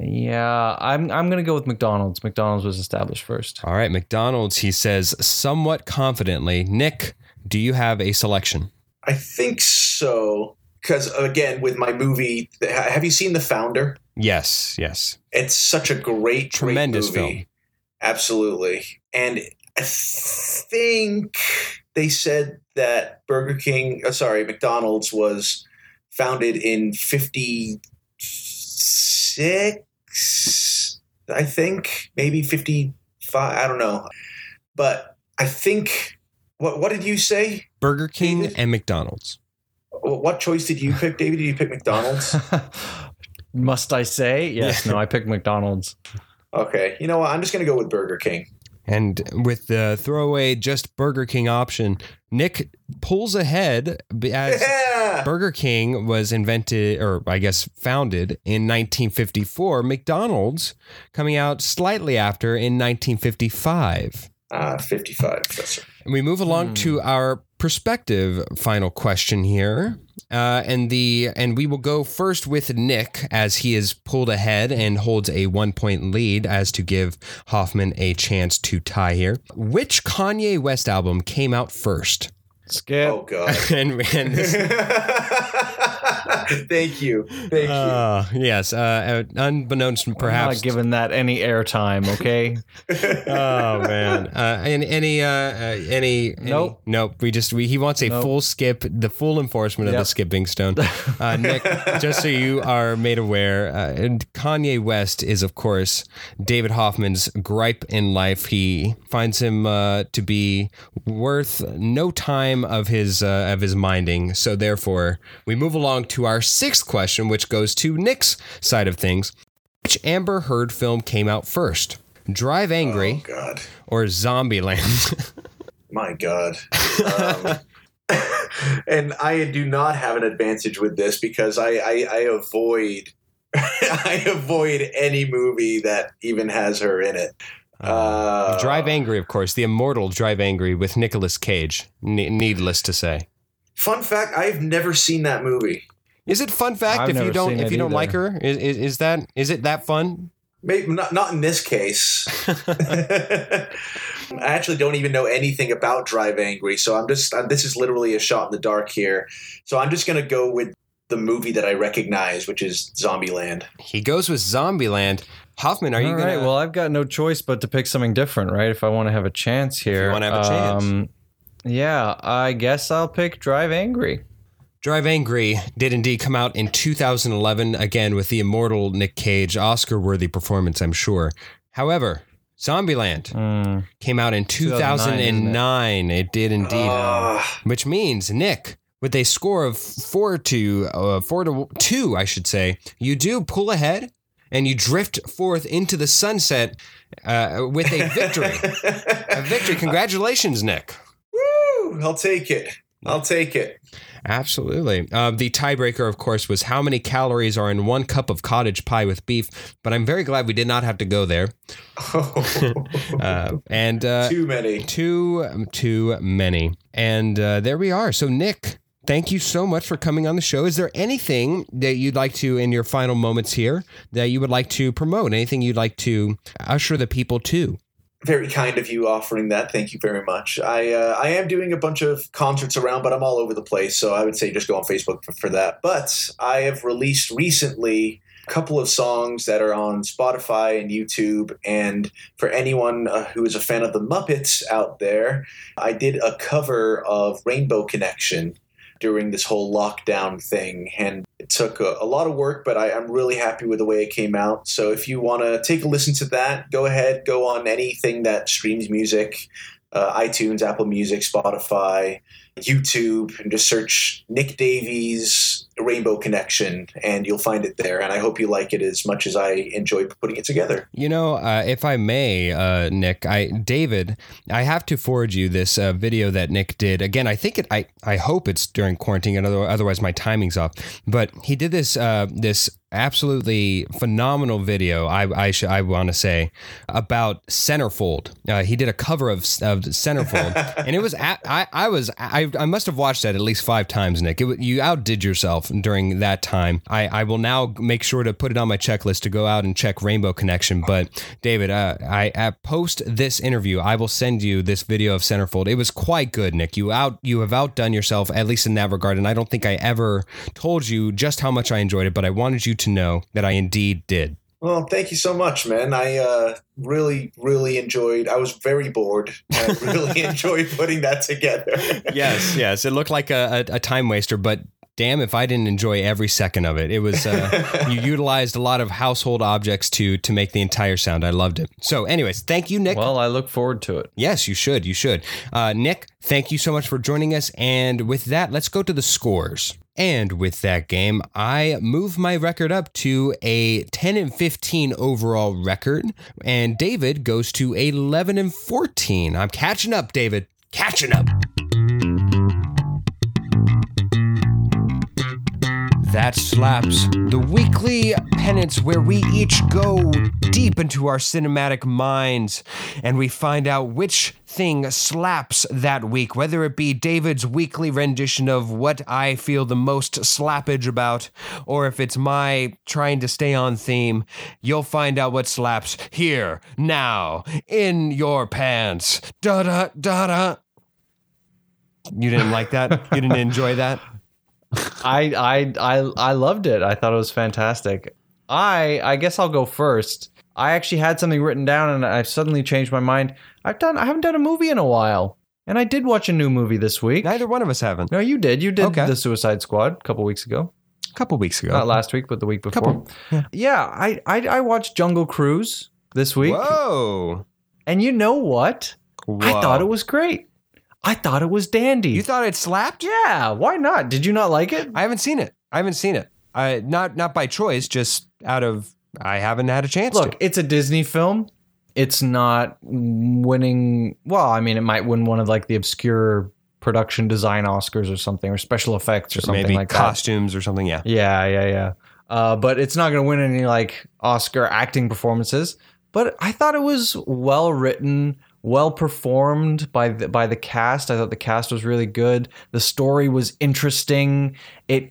yeah, I'm going to go with McDonald's. McDonald's was established first. All right, McDonald's, he says somewhat confidently. Nick, do you have a selection? I think so. Because, again, with my movie, have you seen The Founder? Yes, yes. It's such a great, tremendous great movie. Film. Absolutely. And I think they said that McDonald's was founded in 56, I think. Maybe 55, I don't know. But I think, what did you say? Burger King and McDonald's. What choice did you pick, David? Did you pick McDonald's? Must I say? Yes. No, I picked McDonald's. Okay. You know what? I'm just going to go with Burger King. And with the throwaway just Burger King option, Nick pulls ahead as Burger King was invented, or I guess founded, in 1954. McDonald's coming out slightly after in 1955. 55. That's right. And we move along to our perspective final question here, and we will go first with Nick, as he is pulled ahead and holds a 1-point lead, as to give Hoffman a chance to tie here. Which Kanye West album came out first? Skip. Oh God! and this... Thank you. Yes. Unbeknownst, perhaps. I'm not giving that any airtime. Okay. Oh man. Nope. He wants a full skip. The full enforcement of the skipping stone. Nick, just so you are made aware, and Kanye West is, of course, David Hoffman's gripe in life. He finds him to be worth no time of his minding. So therefore, we move along to our 6th question, which goes to Nick's side of things. Which Amber Heard film came out first? Drive Angry or Zombieland? My God. And I do not have an advantage with this because I avoid any movie that even has her in it. Drive Angry, of course, the immortal Drive Angry with Nicolas Cage. Needless to say. Fun fact: I've never seen that movie. Is it fun fact if you don't like her? Is it that fun? Maybe not in this case. I actually don't even know anything about Drive Angry, so this is literally a shot in the dark here. So I'm just going to go with the movie that I recognize, which is Zombieland. He goes with Zombieland. Hoffman, are you going to... Well, I've got no choice but to pick something different, right? If I want to have a chance here. If you want to have a chance. Yeah, I guess I'll pick Drive Angry. Drive Angry did indeed come out in 2011, again, with the immortal Nick Cage, Oscar-worthy performance, I'm sure. However, Zombieland came out in 2009. It did indeed. Which means, Nick, with a score of 4-2, I should say, you do pull ahead. And you drift forth into the sunset with a victory. A victory. Congratulations, Nick. Woo! I'll take it. Absolutely. The tiebreaker, of course, was how many calories are in 1 cup of cottage pie with beef. But I'm very glad we did not have to go there. Too many. Too many. And there we are. So, Nick, thank you so much for coming on the show. Is there anything that you'd like to, in your final moments here, that you would like to promote? Anything you'd like to usher the people to? Very kind of you offering that. Thank you very much. I am doing a bunch of concerts around, but I'm all over the place. So I would say just go on Facebook for that. But I have released recently a couple of songs that are on Spotify and YouTube. And for anyone who is a fan of the Muppets out there, I did a cover of Rainbow Connection during this whole lockdown thing. And it took a lot of work, but I'm really happy with the way it came out. So if you want to take a listen to that, go ahead, go on anything that streams music, iTunes, Apple Music, Spotify, YouTube, and just search Nick Davies Rainbow Connection, and you'll find it there. And I hope you like it as much as I enjoy putting it together. You know, if I may, Nick, David, I have to forward you this video that Nick did. Again, I think I hope it's during quarantine, and otherwise my timing's off. But he did this this absolutely phenomenal video, I want to say, about Centerfold. He did a cover of Centerfold, and it was I must have watched that at least 5 times, Nick. You outdid yourself during that time. I will now make sure to put it on my checklist to go out and check Rainbow Connection. But David, I post this interview, I will send you this video of Centerfold. It was quite good, Nick. You have outdone yourself, at least in that regard. And I don't think I ever told you just how much I enjoyed it, but I wanted you to know that I indeed did. Well, thank you so much, man. I really enjoyed. I was very bored. I really enjoyed putting that together. Yes. It looked like a time waster, but damn if I didn't enjoy every second of it. It was you utilized a lot of household objects to make the entire sound. I loved it. So anyways, thank you, Nick. Well, I look forward to it. Yes, you should. You should. Nick, thank you so much for joining us. And with that, let's go to the scores. And with that game, I move my record up to a 10-15 overall record, and David goes to 11-14. I'm catching up, David. Catching up. That slaps. The weekly penance where we each go deep into our cinematic minds and we find out which thing slaps that week, whether it be David's weekly rendition of what I feel the most slappage about, or if it's my trying to stay on theme. You'll find out what slaps here, now, in your pants. Da-da-da-da. You didn't like that? You didn't enjoy that? I loved it. I thought it was fantastic. I guess I'll go first. I actually had something written down and I suddenly changed my mind. I haven't done a movie in a while. And I did watch a new movie this week. Neither one of us haven't. No, you did. You did The Suicide Squad a couple weeks ago. Not last week, but the week before. I watched Jungle Cruise this week. Whoa. And you know what? Whoa. I thought it was great. I thought it was dandy. You thought it slapped? Yeah. Why not? Did you not like it? I haven't seen it. Not by choice, just out of I haven't had a chance. Look, it's a Disney film. It's not winning. Well, I mean, it might win one of like the obscure production design Oscars or something, or special effects or something maybe like costumes that. Or something. Yeah. Yeah. But it's not going to win any like Oscar acting performances. But I thought it was well written. Well performed by the cast. I thought the cast was really good. The story was interesting. It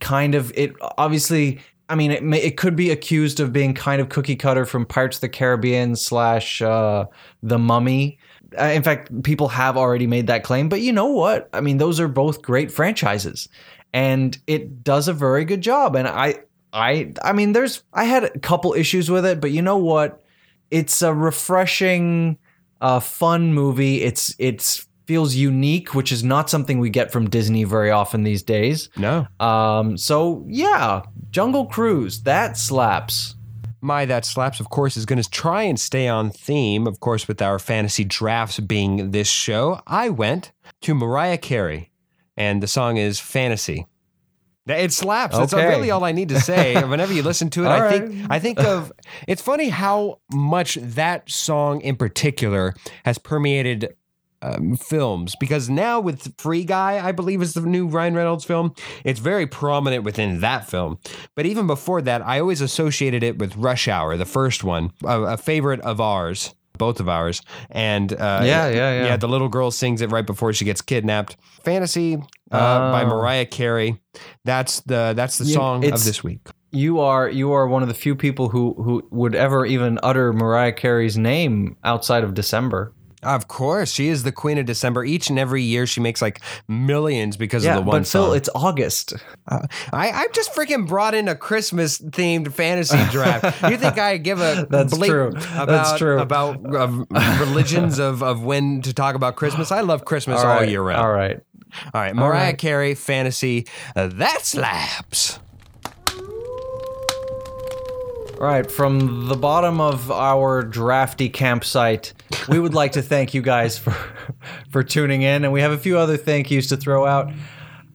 could be accused of being kind of cookie cutter from Pirates of the Caribbean / The Mummy. In fact, people have already made that claim. But you know what? I mean, those are both great franchises, and it does a very good job. And I had a couple issues with it, but you know what? It's a refreshing. A fun movie. It feels unique, which is not something we get from Disney very often these days. No. So yeah, Jungle Cruise, that slaps. My That Slaps, of course, is going to try and stay on theme, of course, with our fantasy drafts being this show. I went to Mariah Carey, and the song is Fantasy. It slaps. Okay. That's really all I need to say. Whenever you listen to it, I think of. It's funny how much that song in particular has permeated films, because now with Free Guy, I believe is the new Ryan Reynolds film. It's very prominent within that film. But even before that, I always associated it with Rush Hour, the first one, a favorite of ours. Both of ours. And yeah, the little girl sings it right before she gets kidnapped. Fantasy by Mariah Carey. That's the song of this week. You are one of the few people who would ever even utter Mariah Carey's name outside of December. Of course. She is the queen of December. Each and every year she makes like millions because of the one song. But Phil, it's August. I just freaking brought in a Christmas themed fantasy draft. You think I give a about religions of when to talk about Christmas? I love Christmas all year round. All right. Mariah Carey, Fantasy, that slaps. All right, from the bottom of our drafty campsite, we would like to thank you guys for tuning in, and we have a few other thank yous to throw out.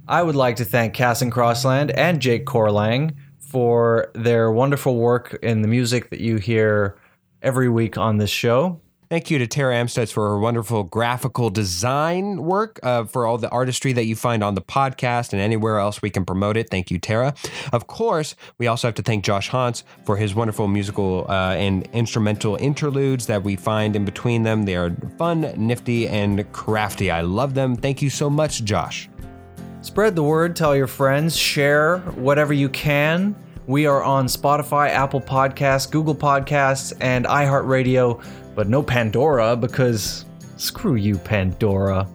I would like to thank Cassin Crossland and Jake Corlang for their wonderful work in the music that you hear every week on this show. Thank you to Tara Amstutz for her wonderful graphical design work, for all the artistry that you find on the podcast and anywhere else we can promote it. Thank you, Tara. Of course, we also have to thank Josh Hans for his wonderful musical and instrumental interludes that we find in between them. They are fun, nifty, and crafty. I love them. Thank you so much, Josh. Spread the word, tell your friends, share whatever you can. We are on Spotify, Apple Podcasts, Google Podcasts, and iHeartRadio, but no Pandora because screw you, Pandora.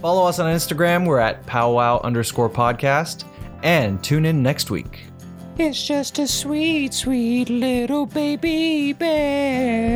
Follow us on Instagram. We're at powwow_podcast and tune in next week. It's just a sweet, sweet little baby bear.